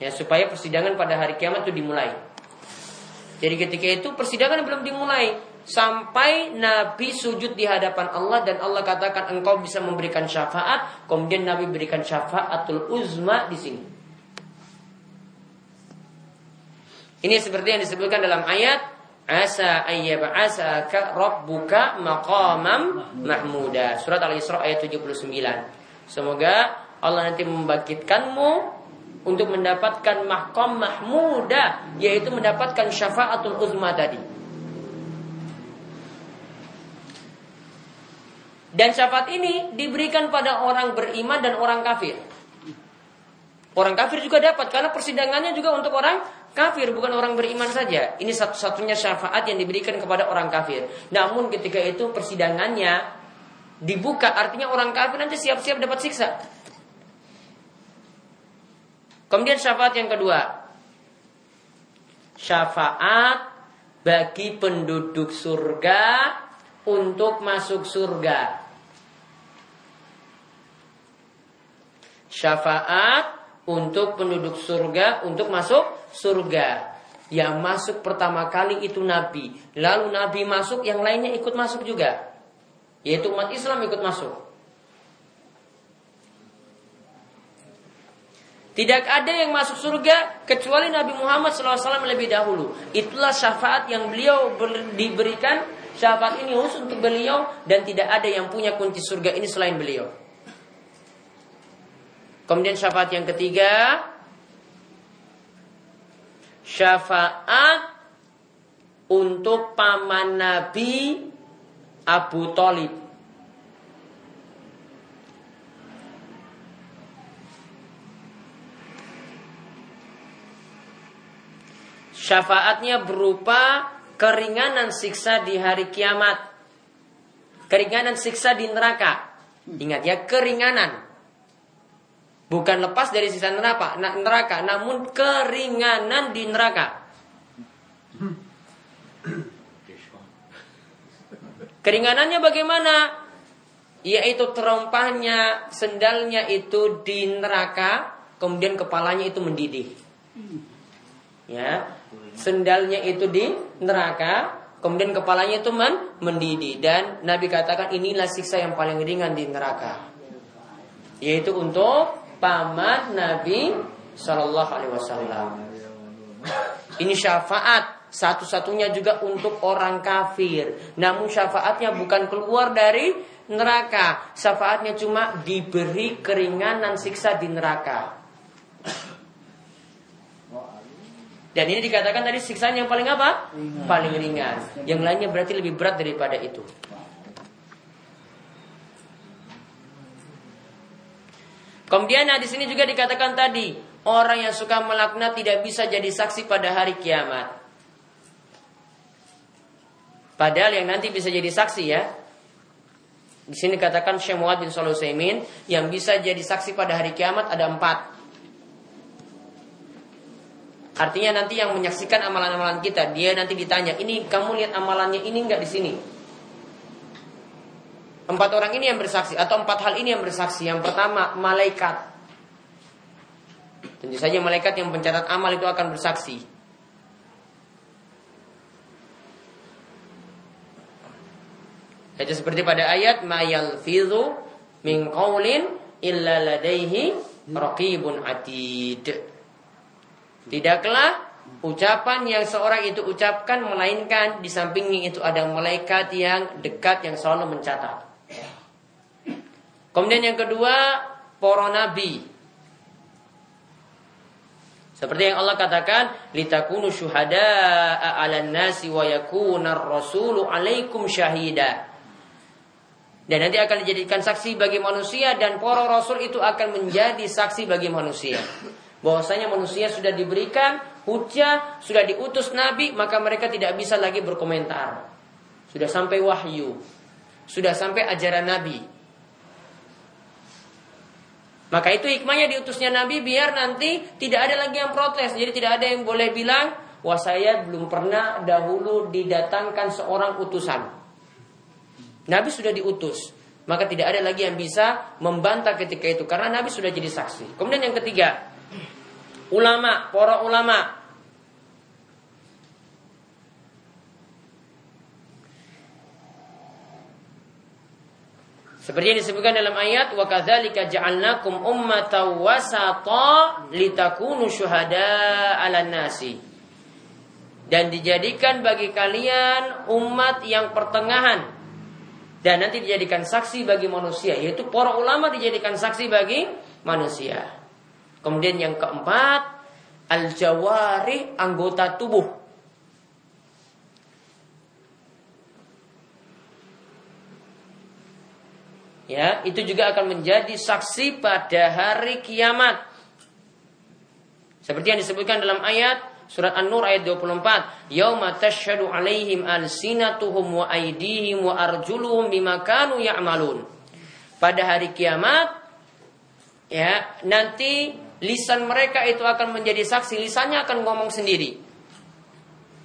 Ya, supaya persidangan pada hari kiamat itu dimulai. Jadi ketika itu persidangan belum dimulai sampai Nabi sujud di hadapan Allah dan Allah katakan engkau bisa memberikan syafaat, kemudian Nabi berikan syafaatul uzma di sini. Ini seperti yang disebutkan dalam ayat Asa ayyaba asaka rabbuka maqamam mahmuda, surat Al-Isra ayat tujuh puluh sembilan. Semoga Allah nanti membangkitkanmu untuk mendapatkan mahkam mahmuda, yaitu mendapatkan syafaatul uzma tadi. Dan syafaat ini diberikan pada orang beriman dan orang kafir. Orang kafir juga dapat, karena persidangannya juga untuk orang kafir, bukan orang beriman saja. Ini satu-satunya syafaat yang diberikan kepada orang kafir. Namun ketika itu persidangannya dibuka, artinya orang kafir nanti siap-siap dapat siksa. Kemudian syafaat yang kedua, syafaat bagi penduduk surga untuk masuk surga. Syafaat untuk penduduk surga untuk masuk surga. Yang masuk pertama kali itu Nabi, lalu Nabi masuk, yang lainnya ikut masuk juga, yaitu umat Islam ikut masuk. Tidak ada yang masuk surga kecuali Nabi Muhammad shallallahu alaihi wasallam lebih dahulu. Itulah syafaat yang beliau ber- diberikan. Syafaat ini khusus untuk beliau dan tidak ada yang punya kunci surga ini selain beliau. Kemudian syafaat yang ketiga, syafaat untuk paman Nabi Abu Thalib. Syafaatnya berupa keringanan siksa di hari kiamat. Keringanan siksa di neraka. Ingat ya, keringanan. Bukan lepas dari siksa neraka, neraka, namun keringanan di neraka. Keringanannya bagaimana? Yaitu terompahnya sendalnya itu di neraka, kemudian kepalanya itu mendidih. Ya, sendalnya itu di neraka, kemudian kepalanya itu men, mendidih. Dan Nabi katakan inilah siksa yang paling ringan di neraka, yaitu untuk paman Nabi Sallallahu Alaihi Wasallam. Ini syafaat satu-satunya juga untuk orang kafir. Namun syafaatnya bukan keluar dari neraka, syafaatnya cuma diberi keringanan siksa di neraka. Dan ini dikatakan tadi siksaan yang paling apa? Ringan. Paling ringan. Yang lainnya berarti lebih berat daripada itu. Kemudian nah, di sini juga dikatakan tadi, orang yang suka melaknat tidak bisa jadi saksi pada hari kiamat. Padahal yang nanti bisa jadi saksi ya. Di sini dikatakan Syekh Muhammad bin Saleh al Semin, yang bisa jadi saksi pada hari kiamat ada empat. Artinya nanti yang menyaksikan amalan-amalan kita, dia nanti ditanya, ini kamu lihat amalannya ini enggak di sini. Empat orang ini yang bersaksi, atau empat hal ini yang bersaksi. Yang pertama, malaikat. Tentu saja malaikat yang pencatat amal itu akan bersaksi. Itu seperti pada ayat ma yalfidhu min qaulin illa ladaihi raqibun atid. Tidaklah ucapan yang seorang itu ucapkan melainkan di sampingnya itu ada malaikat yang dekat yang selalu mencatat. Kemudian yang kedua, para nabi. Seperti yang Allah katakan, litakunu syuhadaa 'alan nasi wa yakunar rasulu 'alaikum syahida. Dan nanti akan dijadikan saksi bagi manusia dan para rasul itu akan menjadi saksi bagi manusia. Bahwasanya manusia sudah diberikan hujah, sudah diutus Nabi, maka mereka tidak bisa lagi berkomentar. Sudah sampai wahyu, sudah sampai ajaran Nabi. Maka itu hikmahnya diutusnya Nabi, biar nanti tidak ada lagi yang protes. Jadi tidak ada yang boleh bilang, wah saya belum pernah dahulu didatangkan seorang utusan. Nabi sudah diutus, maka tidak ada lagi yang bisa membantah ketika itu, karena Nabi sudah jadi saksi. Kemudian yang ketiga, ulama, para ulama. Seperti yang disebutkan dalam ayat, wa kadzalika ja'alnakum ummatan wasata litakunu syuhada'a 'alan nasi. Dan dijadikan bagi kalian umat yang pertengahan dan nanti dijadikan saksi bagi manusia, yaitu para ulama dijadikan saksi bagi manusia. Kemudian yang keempat, al-jawari, anggota tubuh. Ya, itu juga akan menjadi saksi pada hari kiamat. Seperti yang disebutkan dalam ayat surat An-Nur ayat dua puluh empat, yauma tashhadu 'alaihim alsinatuhum wa aydihim wa arjuluhum bima kanu ya'malun. Pada hari kiamat, ya, nanti lisan mereka itu akan menjadi saksi, lisannya akan ngomong sendiri.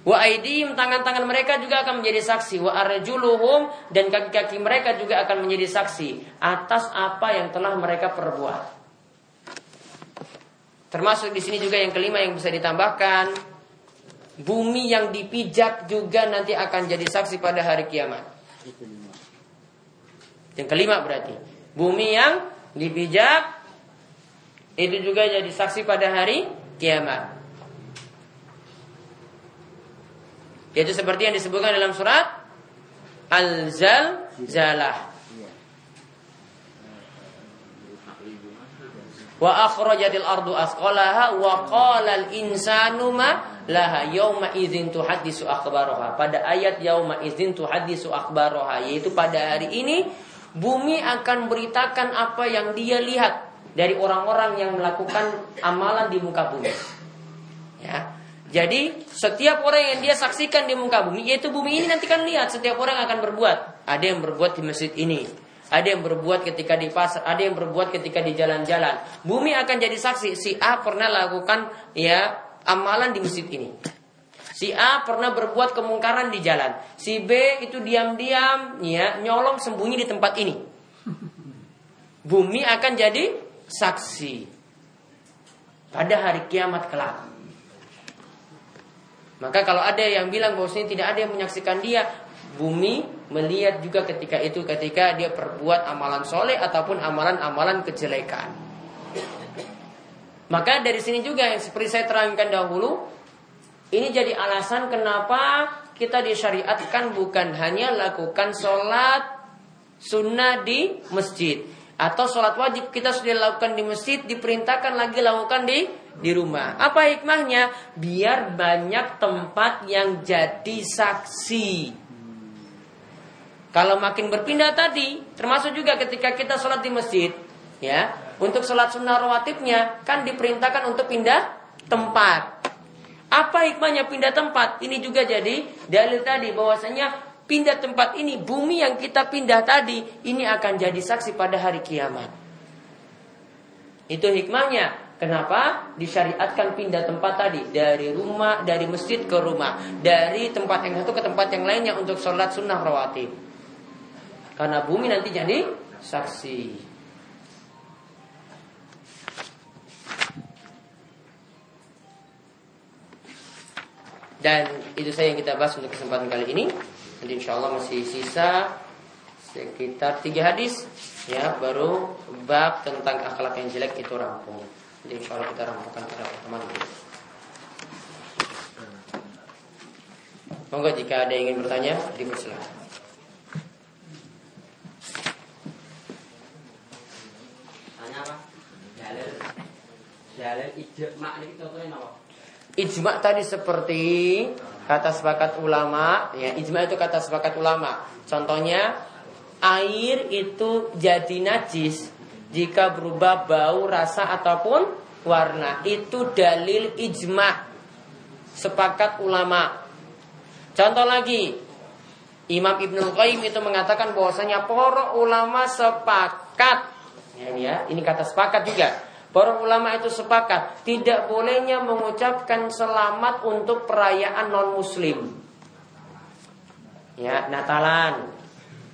Wa aidihim, tangan-tangan mereka juga akan menjadi saksi. Wa arjuluhum, dan kaki-kaki mereka juga akan menjadi saksi atas apa yang telah mereka perbuat. Termasuk di sini juga yang kelima yang bisa ditambahkan, bumi yang dipijak juga nanti akan jadi saksi pada hari kiamat. Yang kelima berarti bumi yang dipijak itu juga jadi saksi pada hari kiamat. Yaitu seperti yang disebutkan dalam surat Al-Zalzalah. Wa akhrajatil ardu asqalaha wa qalal insanu ma laha yauma idzin tuhaddisu akhbaraha. Pada ayat yauma idzin tuhaddisu akhbaraha, yaitu pada hari ini bumi akan beritakan apa yang dia lihat dari orang-orang yang melakukan amalan di muka bumi. Ya. Jadi setiap orang yang dia saksikan di muka bumi, yaitu bumi ini nanti kan lihat setiap orang akan berbuat. Ada yang berbuat di masjid ini, ada yang berbuat ketika di pasar, ada yang berbuat ketika di jalan-jalan. Bumi akan jadi saksi, si A pernah lakukan ya amalan di masjid ini, si A pernah berbuat kemungkaran di jalan, si B itu diam-diam ya nyolong sembunyi di tempat ini. Bumi akan jadi saksi pada hari kiamat kelak. Maka kalau ada yang bilang bahwasanya tidak ada yang menyaksikan dia, bumi melihat juga ketika itu, ketika dia perbuat amalan soleh ataupun amalan-amalan kejelekan. Maka dari sini juga yang seperti saya terangkan dahulu, ini jadi alasan kenapa kita disyariatkan bukan hanya lakukan sholat sunnah di masjid atau sholat wajib kita sudah lakukan di masjid, diperintahkan lagi lakukan di di rumah. Apa hikmahnya? Biar banyak tempat yang jadi saksi. Kalau makin berpindah tadi, termasuk juga ketika kita sholat di masjid, ya, untuk sholat sunnah rawatibnya kan diperintahkan untuk pindah tempat. Apa hikmahnya pindah tempat? Ini juga jadi dalil tadi bahwasanya pindah tempat ini, bumi yang kita pindah tadi, ini akan jadi saksi pada hari kiamat. Itu hikmahnya. Kenapa disyariatkan pindah tempat tadi, dari rumah, dari masjid ke rumah, dari tempat yang satu ke tempat yang lainnya untuk sholat sunnah rawatib? Karena bumi nanti jadi saksi. Dan itu saya yang kita bahas untuk kesempatan kali ini. Nanti insya Allah masih sisa sekitar tiga hadis, ya, baru bab tentang akhlak yang jelek itu rampung. Jadi insya Allah kita rampungkan pada pertemuan ini. Monggo jika ada yang ingin bertanya, dipersilakan. Tanya apa? Dalil, dalil ijma' ini contohnya apa? Ijma' tadi seperti kata sepakat ulama, ya, ijma' itu kata sepakat ulama. Contohnya, air itu jadi najis jika berubah bau, rasa, ataupun warna. Itu dalil ijma', sepakat ulama. Contoh lagi, Imam Ibnul Qayyim itu mengatakan bahwasanya para ulama sepakat, ya, ya, ya, ini kata sepakat juga. Para ulama itu sepakat tidak bolehnya mengucapkan selamat untuk perayaan non-muslim, ya, Natalan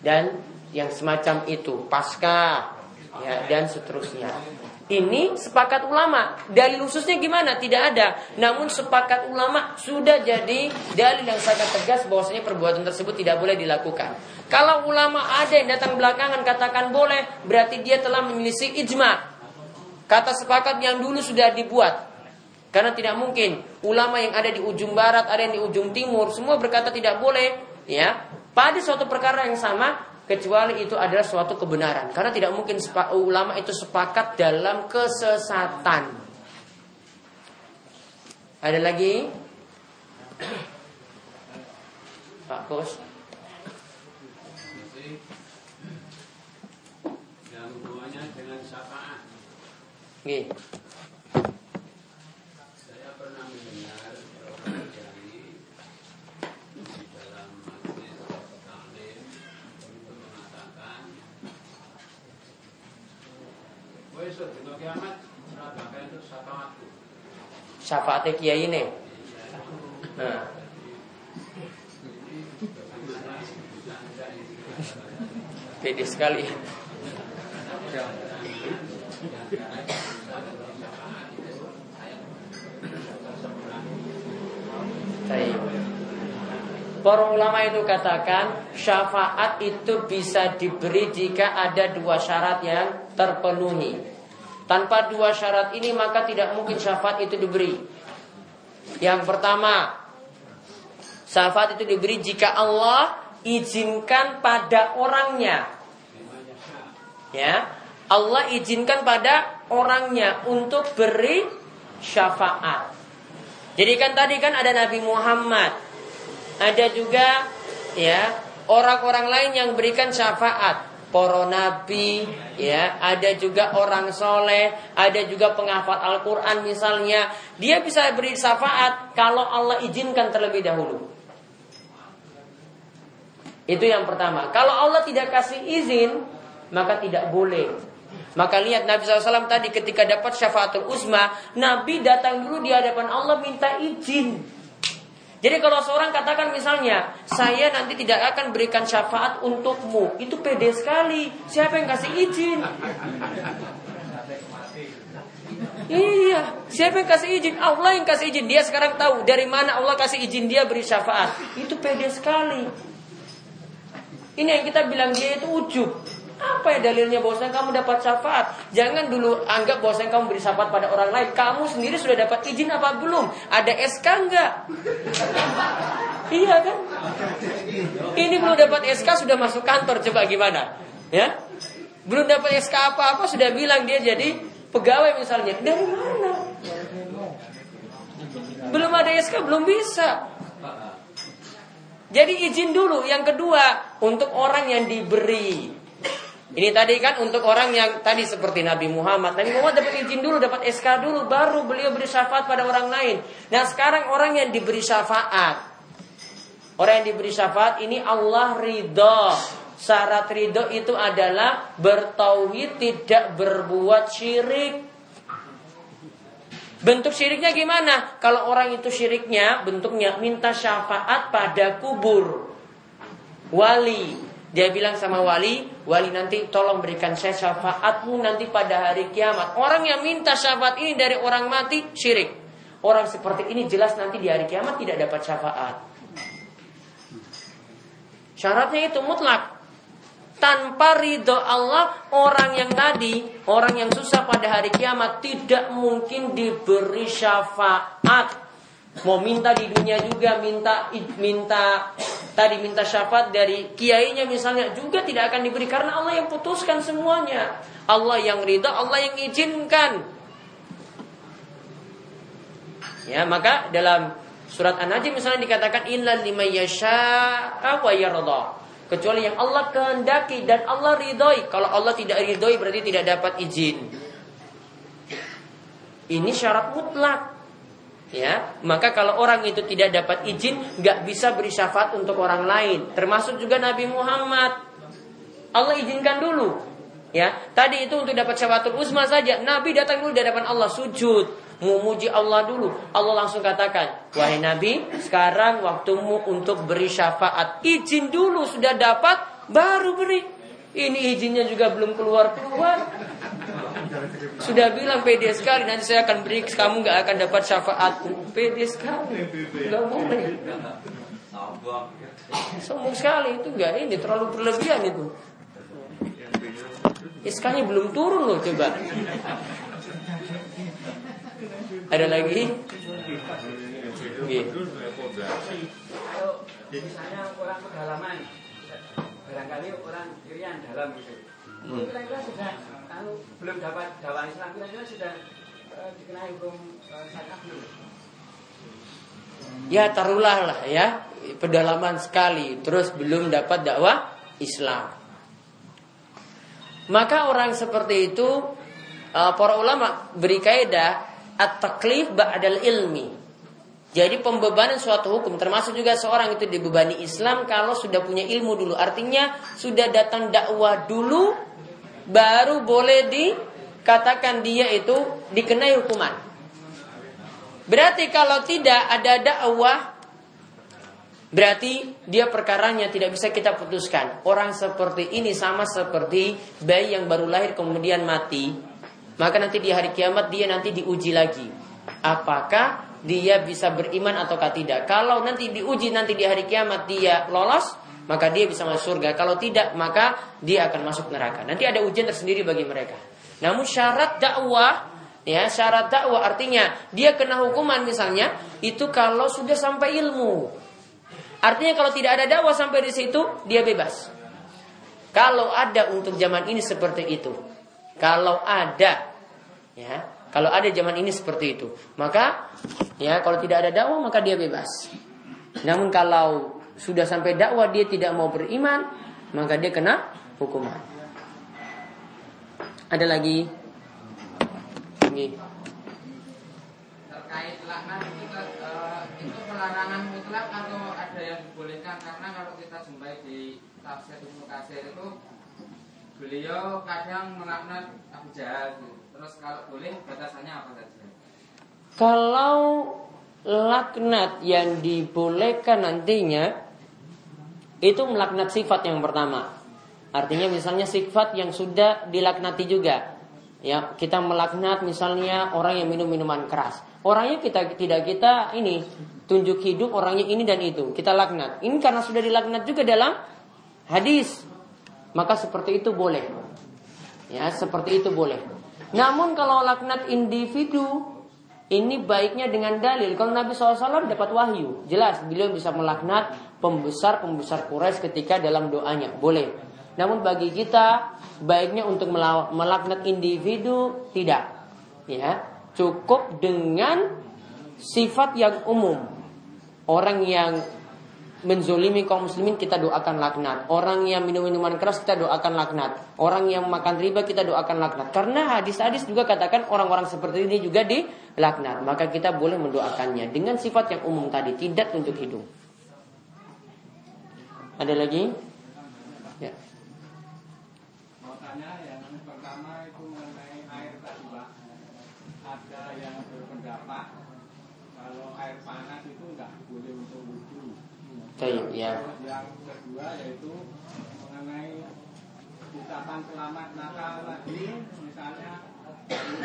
dan yang semacam itu, Paskah, ya, dan seterusnya. Ini sepakat ulama. Dalil khususnya gimana? Tidak ada. Namun sepakat ulama sudah jadi dalil yang sangat tegas bahwasanya perbuatan tersebut tidak boleh dilakukan. Kalau ulama ada yang datang belakangan katakan boleh, berarti dia telah menyelisih ijma'. Kata sepakat yang dulu sudah dibuat. Karena tidak mungkin ulama yang ada di ujung barat, ada yang di ujung timur, semua berkata tidak boleh, ya, pada suatu perkara yang sama, kecuali itu adalah suatu kebenaran. Karena tidak mungkin sepa, ulama itu sepakat dalam kesesatan. Ada lagi? Pak Kus, yang hubungannya dengan syafaat. Gih. Saya pernah mendengar orang dari di dalam majlis taklim itu mengatakan, besok di kiamat merasakan itu syafaatku. Syafaat kiai ini. Nah. Pede sekali. Para ulama itu katakan syafaat itu bisa diberi jika ada dua syarat yang terpenuhi. Tanpa dua syarat ini maka tidak mungkin syafaat itu diberi. Yang pertama, syafaat itu diberi jika Allah izinkan pada orangnya, ya, Allah izinkan pada orangnya untuk beri syafaat. Jadi kan tadi kan ada Nabi Muhammad, ada juga, ya, orang-orang lain yang berikan syafaat, para nabi, ya, ada juga orang soleh, ada juga penghafal Al-Quran misalnya, dia bisa beri syafaat kalau Allah izinkan terlebih dahulu. Itu yang pertama. Kalau Allah tidak kasih izin, maka tidak boleh. Maka lihat Nabi shallallahu alaihi wasallam tadi ketika dapat syafaatul uzma, Nabi datang dulu di hadapan Allah minta izin. Jadi kalau seorang katakan misalnya, saya nanti tidak akan berikan syafaat untukmu, itu pede sekali. Siapa yang kasih izin? Iya, siapa yang kasih izin? Allah yang kasih izin. Dia sekarang tahu dari mana Allah kasih izin dia beri syafaat. Itu pede sekali. Ini yang kita bilang dia itu ujub. Apa ya dalilnya bahwasanya kamu dapat syafaat? Jangan dulu anggap bahwasanya kamu beri syafaat pada orang lain. Kamu sendiri sudah dapat izin apa belum? Ada S K enggak? Iya kan? Ini belum dapat S K sudah masuk kantor, coba gimana? Ya? Belum dapat S K apa-apa sudah bilang dia jadi pegawai misalnya. Dari mana? Belum ada S K belum bisa. Jadi izin dulu. Yang kedua, untuk orang yang diberi. Ini tadi kan untuk orang yang tadi seperti Nabi Muhammad. Nabi Muhammad dapat izin dulu, dapat S K dulu, baru beliau beri syafaat pada orang lain. Nah sekarang orang yang diberi syafaat, orang yang diberi syafaat ini Allah ridho. Syarat ridho itu adalah bertauhid, tidak berbuat syirik. Bentuk syiriknya gimana? Kalau orang itu syiriknya bentuknya minta syafaat pada kubur wali. Dia bilang sama wali, wali nanti tolong berikan saya syafaatmu nanti pada hari kiamat. Orang yang minta syafaat ini dari orang mati, syirik. Orang seperti ini jelas nanti di hari kiamat tidak dapat syafaat. Syaratnya itu mutlak. Tanpa ridho Allah, orang yang tadi, orang yang susah pada hari kiamat tidak mungkin diberi syafaat. Mau minta di dunia juga, minta minta tadi minta syafaat dari kiainya misalnya juga tidak akan diberi karena Allah yang putuskan semuanya. Allah yang ridha, Allah yang izinkan. Ya, maka dalam surat An-Najm misalnya dikatakan innal liman yasha'a wa yarda. Kecuali yang Allah kehendaki dan Allah ridhoi. Kalau Allah tidak ridhoi berarti tidak dapat izin. Ini syarat mutlak. Ya, maka kalau orang itu tidak dapat izin, nggak bisa beri syafaat untuk orang lain. Termasuk juga Nabi Muhammad. Allah izinkan dulu. Ya, tadi itu untuk dapat syafaatul uzma saja Nabi datang dulu di hadapan Allah, sujud, memuji Allah dulu. Allah langsung katakan, "Wahai Nabi, sekarang waktumu untuk beri syafaat. Izin dulu, sudah dapat baru beri." Ini izinnya juga belum keluar-keluar. Sudah bilang pede sekali, nanti saya akan beri, kamu enggak akan dapat syafaat. Pede sekali. Enggak boleh. Sombong sekali itu, enggak, ini terlalu berlebihan itu. S K-nya belum turun loh, coba. Ada lagi? Misalnya orang pedalaman, barangkali orang irian dalam gitu. Kira-kira sudah, kalau belum dapat dakwaan Islam, kira-kira sudah dikenai hukum zakat belum? Ya taruhlah lah ya, pedalaman sekali, terus belum dapat dakwah Islam. Maka orang seperti itu, para ulama beri kaidah at-taklif ba'dal ilmi. Jadi pembebanan suatu hukum, termasuk juga seorang itu dibebani Islam kalau sudah punya ilmu dulu. Artinya sudah datang dakwah dulu, baru boleh dikatakan dia itu dikenai hukuman. Berarti kalau tidak ada dakwah, berarti dia perkaranya tidak bisa kita putuskan. Orang seperti ini sama seperti bayi yang baru lahir kemudian mati. Maka nanti di hari kiamat dia nanti diuji lagi. Apakah dia bisa beriman ataukah tidak? Kalau nanti diuji nanti di hari kiamat dia lolos, maka dia bisa masuk surga. Kalau tidak, maka dia akan masuk neraka. Nanti ada ujian tersendiri bagi mereka. Namun syarat dakwah, ya, syarat dakwah artinya dia kena hukuman misalnya itu kalau sudah sampai ilmu. Artinya kalau tidak ada dakwah sampai di situ, dia bebas. Kalau ada untuk zaman ini seperti itu. Kalau ada. Ya, kalau ada zaman ini seperti itu. Maka ya kalau tidak ada dakwah maka dia bebas. Namun kalau sudah sampai dakwah dia tidak mau beriman, maka dia kena hukuman. Ada lagi? Ini. Terkait laknat kita uh, itu pelarangan mutlak atau bolehkan, karena kalau kita jumpai di tafsir Ibnu Katsir itu beliau kadang melaknat Abu Jahal. Terus kalau boleh batasannya apa saja? Kalau laknat yang dibolehkan nantinya itu melaknat sifat yang pertama. Artinya misalnya sifat yang sudah dilaknati juga. Ya, kita melaknat misalnya orang yang minum minuman keras. Orangnya kita tidak kita ini tunjuk hidup orangnya ini dan itu. Kita laknat. Ini karena sudah dilaknat juga dalam hadis. Maka seperti itu boleh. Ya, seperti itu boleh. Namun kalau laknat individu ini baiknya dengan dalil. Kalau Nabi shallallahu alaihi wasallam dapat wahyu, jelas beliau bisa melaknat pembesar-pembesar Quraisy ketika dalam doanya. Boleh. Namun bagi kita baiknya untuk melaknat individu tidak, ya cukup dengan sifat yang umum. Orang yang menzolimi kaum muslimin kita doakan laknat. Orang yang minum minuman keras kita doakan laknat. Orang yang makan riba kita doakan laknat. Karena hadis-hadis juga katakan orang-orang seperti ini juga dilaknat. Maka kita boleh mendoakannya dengan sifat yang umum tadi, tidak tunjuk hidung. Ada lagi? Ya. Yang kedua yaitu mengenai ucapan selamat Natal lagi, misalnya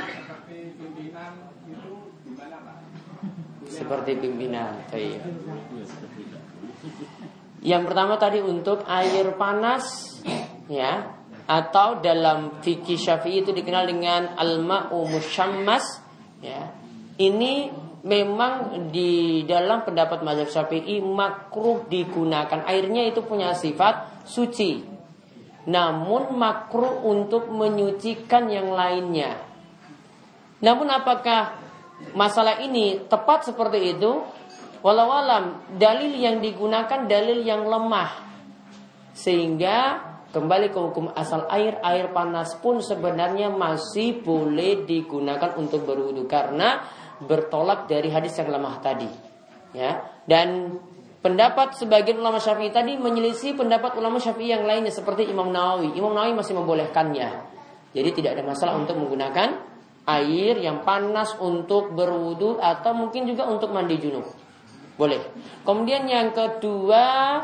seperti pimpinan itu gimana Pak? Seperti pimpinan, iya. Yang pertama tadi untuk air panas, ya, atau dalam fikih Syafi'i itu dikenal dengan al-ma'u musyammas, ya. Ini memang di dalam pendapat mazhab Syafi'i makruh digunakan. Airnya itu punya sifat suci, namun makruh untuk menyucikan yang lainnya. Namun apakah masalah ini tepat seperti itu? Walau alam, dalil yang digunakan dalil yang lemah, sehingga kembali ke hukum asal air. Air panas pun sebenarnya masih boleh digunakan untuk berwudu, karena bertolak dari hadis yang lemah tadi, ya. Dan pendapat sebagian ulama Syafi'i tadi menyelisih pendapat ulama Syafi'i yang lainnya seperti Imam Nawawi. Imam Nawawi masih membolehkannya. Jadi tidak ada masalah untuk menggunakan air yang panas untuk berwudu atau mungkin juga untuk mandi junub. Boleh. Kemudian yang kedua,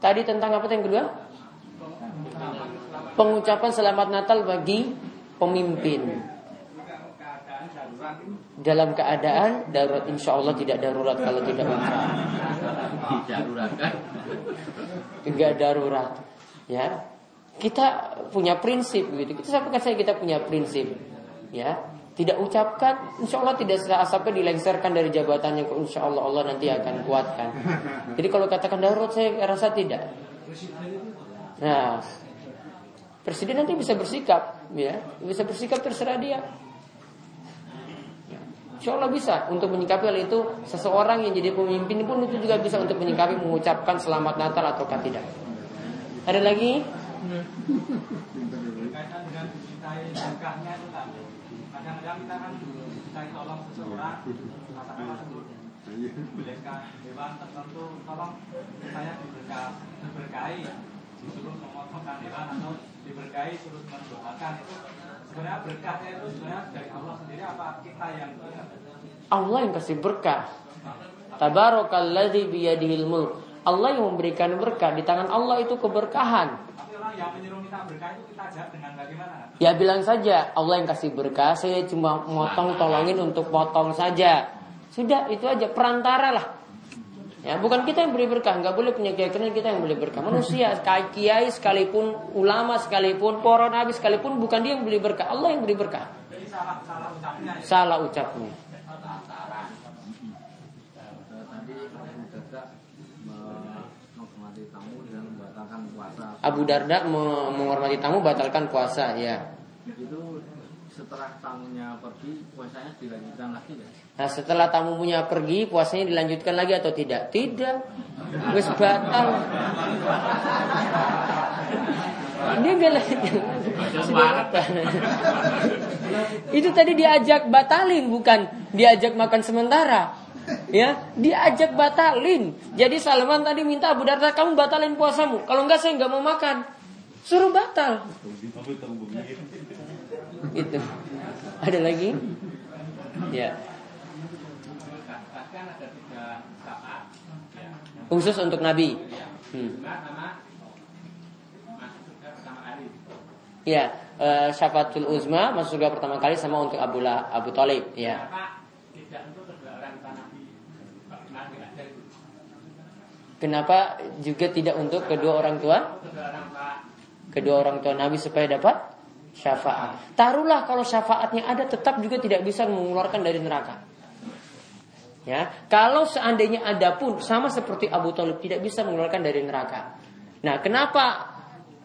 tadi tentang apa yang kedua? Pengucapan selamat Natal bagi pemimpin. Dalam keadaan darurat, insya Allah tidak darurat kalau tidak baca. Darurat kan? Tidak darurat. Ya, kita punya prinsip gitu. Kita sampaikan saya kita punya prinsip. Ya, tidak ucapkan, insya Allah tidak setelah asapnya dilengsarkan dari jabatannya. Insya Allah Allah nanti akan kuatkan. Jadi kalau katakan darurat saya rasa tidak. Nah. Presiden nanti bisa bersikap, ya, bisa bersikap terserah dia. Insya Allah bisa untuk menyikapi hal itu. Seseorang yang jadi pemimpin pun itu juga bisa untuk menyikapi mengucapkan selamat Natal ataukah tidak. Ada lagi? Berkaitan dengan mencintai langkahnya itu tadi. Kadang-kadang kita kan mencintai tolong seseorang, katakanlah sebelumnya, bolehkah dewan tertentu tolong saya diberkahi, disuruh memotongkan dewan atau diberkahi terus mendoakan itu sebenarnya berkahnya itu sebenarnya dari Allah sendiri apa kita yang Allah yang kasih berkah? Tabarakalladzi biyadihil mulk. Allah yang memberikan berkah, di tangan Allah itu keberkahan. Tapi orang yang menyuruh kita berkah itu kita jawab dengan bagaimana? Ya bilang saja Allah yang kasih berkah, saya cuma motong tolongin untuk potong saja. Sudah itu aja perantara lah. Ya, bukan kita yang beri berkah, nggak boleh punya keyakinan kita yang beri berkah. Manusia, kiai sekalipun, ulama sekalipun, para nabi sekalipun, bukan dia yang beri berkah, Allah yang beri berkah. Jadi salah, salah ucapnya. Ya? Salah ucapnya. Abu Darda menghormati tamu batalkan puasa, ya. Itu setelah tamunya pergi puasanya dilanjutkan lagi ya? Nah setelah tamunya pergi puasanya dilanjutkan lagi atau tidak? Tidak. Wis batal. Dia enggak itu tadi diajak batalin bukan diajak makan sementara. Ya, diajak batalin. Jadi Salman tadi minta Abu Darda, kamu batalin puasamu. Kalau enggak saya enggak mau makan. Suruh batal. Itu. Ada lagi? Ya. Khusus untuk Nabi. Hmm. Ya, uh, syafaatul uzma masuk surga pertama kali sama untuk Abu La, Abu Thalib, ya. Kenapa juga tidak untuk kedua orang tua? Kedua orang tua Nabi supaya dapat syafaat. Taruhlah kalau syafaatnya ada tetap juga tidak bisa mengeluarkan dari neraka. Ya, kalau seandainya ada pun sama seperti Abu Thalib tidak bisa mengeluarkan dari neraka. Nah, kenapa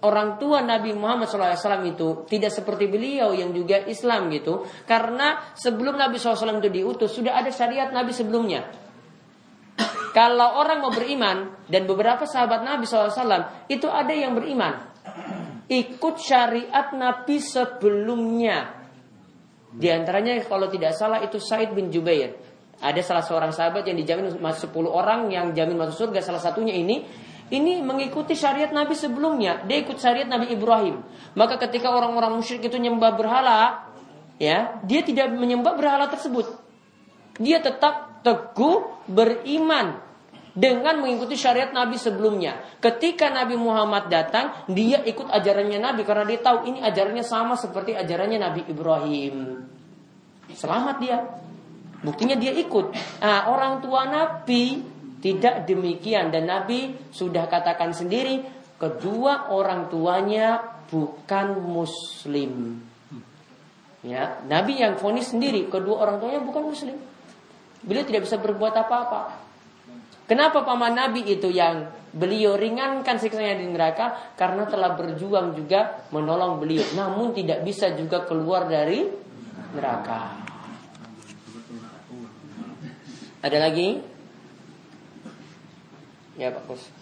orang tua Nabi Muhammad shallallahu alaihi wasallam itu tidak seperti beliau yang juga Islam gitu? Karena sebelum Nabi shallallahu alaihi wasallam itu diutus sudah ada syariat Nabi sebelumnya. Kalau orang mau beriman dan beberapa sahabat Nabi shallallahu alaihi wasallam itu ada yang beriman ikut syariat Nabi sebelumnya. Di antaranya kalau tidak salah itu Sa'id bin Jubair. Ada salah seorang sahabat yang dijamin masuk sepuluh orang yang jamin masuk surga. Salah satunya ini ini mengikuti syariat Nabi sebelumnya. Dia ikut syariat Nabi Ibrahim. Maka ketika orang-orang musyrik itu nyembah berhala, ya dia tidak menyembah berhala tersebut. Dia tetap teguh beriman dengan mengikuti syariat Nabi sebelumnya. Ketika Nabi Muhammad datang, dia ikut ajarannya Nabi karena dia tahu ini ajarannya sama seperti ajarannya Nabi Ibrahim. Selamat dia. Buktinya dia ikut. Nah, orang tua Nabi tidak demikian dan Nabi sudah katakan sendiri, kedua orang tuanya bukan muslim. Ya, Nabi yang vonis sendiri, kedua orang tuanya bukan muslim. Beliau tidak bisa berbuat apa-apa. Kenapa paman Nabi itu yang beliau ringankan siksanya di neraka? Karena telah berjuang juga menolong beliau, namun tidak bisa juga keluar dari neraka. Ada lagi? Ya Pak Kus.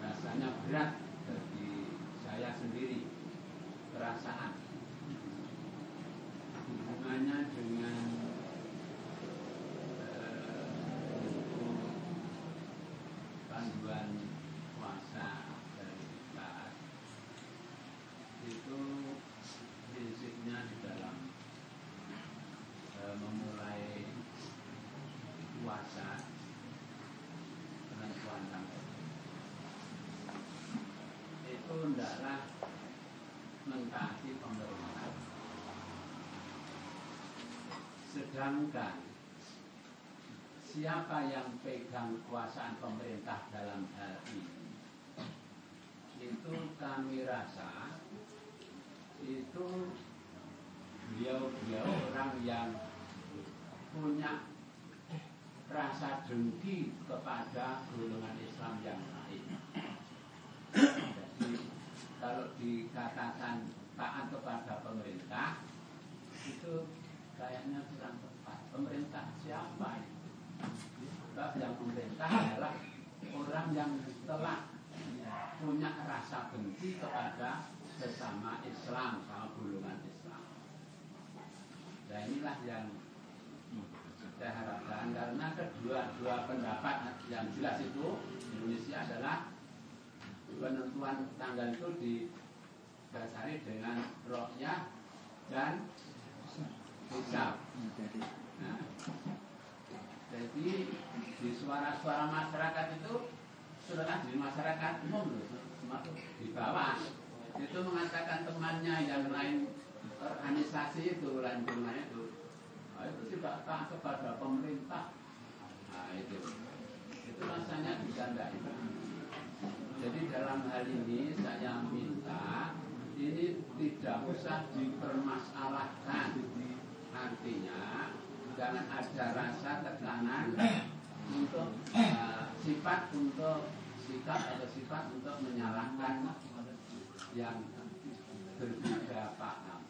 Rasanya berat. Perasaan hubungannya dengan uh, tentang kehormatan. Sedangkan siapa yang pegang kekuasaan pemerintah dalam hal ini, itu kami rasa itu beliau-beliau orang yang punya rasa dengki kepada golongan Islam yang lain. Jadi kalau dikatakan taat kepada pemerintah itu kayaknya kurang tepat. Pemerintah siapa itu? Sebab yang pemerintah adalah orang yang telah punya rasa benci kepada sesama Islam, sama golongan Islam. Dan inilah yang saya harapkan, karena kedua-dua pendapat yang jelas itu Indonesia adalah penentuan tanggal itu didasari dengan rokyah dan hisab. Nah, jadi di suara-suara masyarakat itu sudah di masyarakat umum di bawah itu mengatakan temannya yang lain organisasi itu lain temannya itu. Nah, itu tidak taat kepada pemerintah. Nah, itu itu rasanya dicandai. Jadi dalam hal ini saya minta ini tidak usah dipermasalahkan. Artinya jangan ada rasa tekanan untuk uh, sifat untuk sikap atau sifat untuk menyalahkan yang berbeda paham.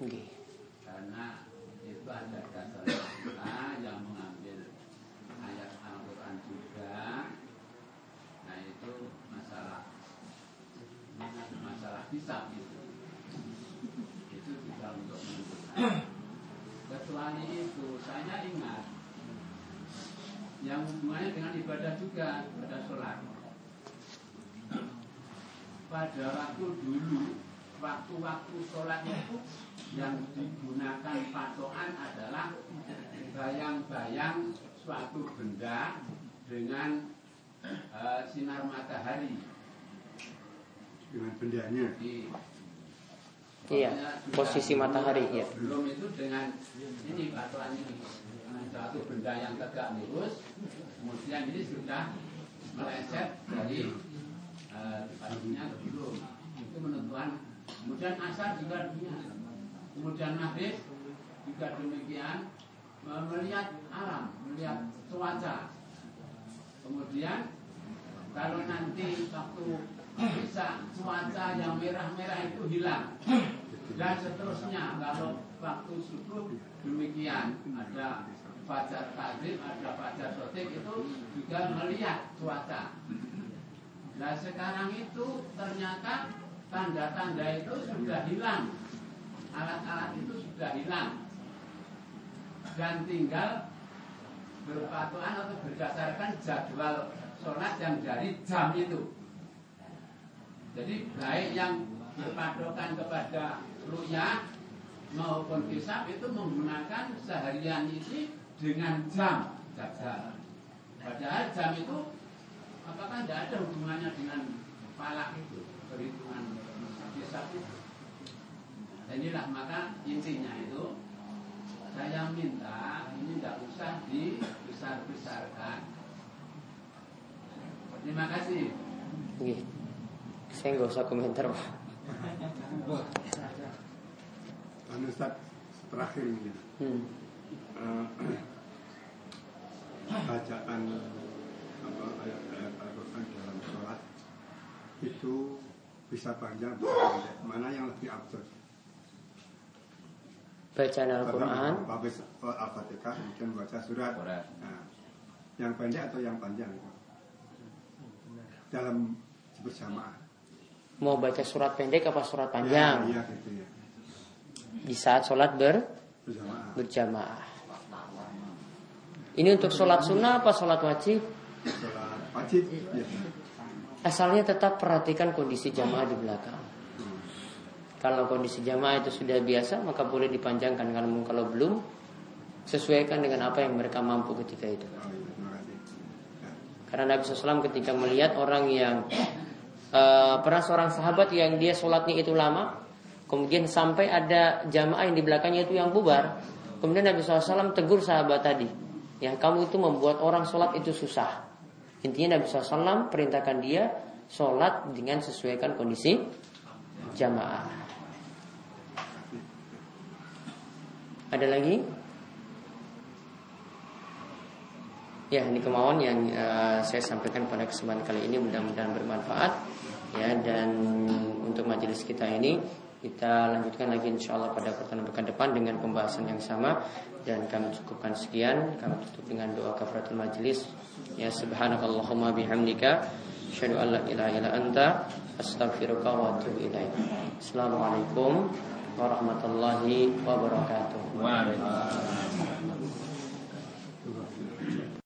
Okay. Karena itu ada dasar kita yang mengambil ayat Al-Quran juga. Nah itu masalah masalah hisab itu itu juga untuk menentukan. Kecuali itu saya ingat yang hubungannya dengan ibadah juga, ibadah sholat. Pada waktu dulu waktu-waktu sholat itu yang digunakan patokan adalah bayang-bayang suatu benda dengan uh, sinar matahari. Dengan bendanya. Di, iya, posisi matahari. Iya. Belum itu dengan ini patokan ini. Dengan suatu benda yang tegak lurus, kemudian ini sudah meleset dari uh, paginya ke belum. Itu menentukan. Kemudian asar juga demikian. Kemudian maghrib juga demikian, melihat alam, melihat cuaca. Kemudian kalau nanti waktu bisa cuaca yang merah-merah itu hilang dan seterusnya. Kalau waktu subuh demikian, ada fajar maghrib, ada fajar sotik, itu juga melihat cuaca. Nah sekarang itu ternyata tanda-tanda itu sudah hilang. Alat-alat itu sudah hilang dan tinggal berpatokan atau berdasarkan jadwal sholat yang dari jam itu. Jadi baik yang berpatokan kepada ru'yah maupun hisab itu menggunakan seharian ini dengan jam jadwal. Padahal jam itu apakah tidak ada hubungannya dengan palak itu, perhitungan hisab itu. Inilah maka intinya itu saya minta ini tidak usah dibesar-besarkan. Terima kasih. Oke. Saya nggak usah komentar, Pak. Anu Ustaz, terakhir ini. Hmm. Uh, bacaan apa ayat-ayat Al-Qur'an dalam sholat itu bisa panjang, bisa pendek. Mana yang lebih absurd? Bacaan Al-Quran, habis Al-Fatihah, kemudian baca surat. Nah, yang pendek atau yang panjang? Dalam bersamaan. Mau baca surat pendek apa surat panjang? Ya, ya, gitu, ya. Di saat sholat ber berjamaah. berjamaah. Ini untuk sholat sunnah apa sholat wajib? Sholat wajib. Ya. Asalnya tetap perhatikan kondisi jamaah di belakang. Kalau kondisi jamaah itu sudah biasa, maka boleh dipanjangkan. Kalau kalau belum, sesuaikan dengan apa yang mereka mampu ketika itu. Karena Nabi shallallahu alaihi wasallam ketika melihat orang yang uh, pernah seorang sahabat yang dia sholatnya itu lama, kemudian sampai ada jamaah yang di belakangnya itu yang bubar. Kemudian Nabi shallallahu alaihi wasallam tegur sahabat tadi, ya, kamu itu membuat orang sholat itu susah. Intinya Nabi shallallahu alaihi wasallam perintahkan dia sholat dengan sesuaikan kondisi jamaah. Ada lagi? Ya, ini kemauan yang uh, saya sampaikan pada kesempatan kali ini, mudah-mudahan bermanfaat. Ya, dan untuk majelis kita ini kita lanjutkan lagi insyaallah pada pertemuan pekan depan dengan pembahasan yang sama, dan kami cukupkan sekian. Kami tutup dengan doa kafaratul majelis. Ya, subhanakallahumma bihamdika asyhadu an la ilaha illa anta astaghfiruka wa atubu ilaik. Assalamualaikum warahmatullahi wabarakatuh. Waalaikumsalam.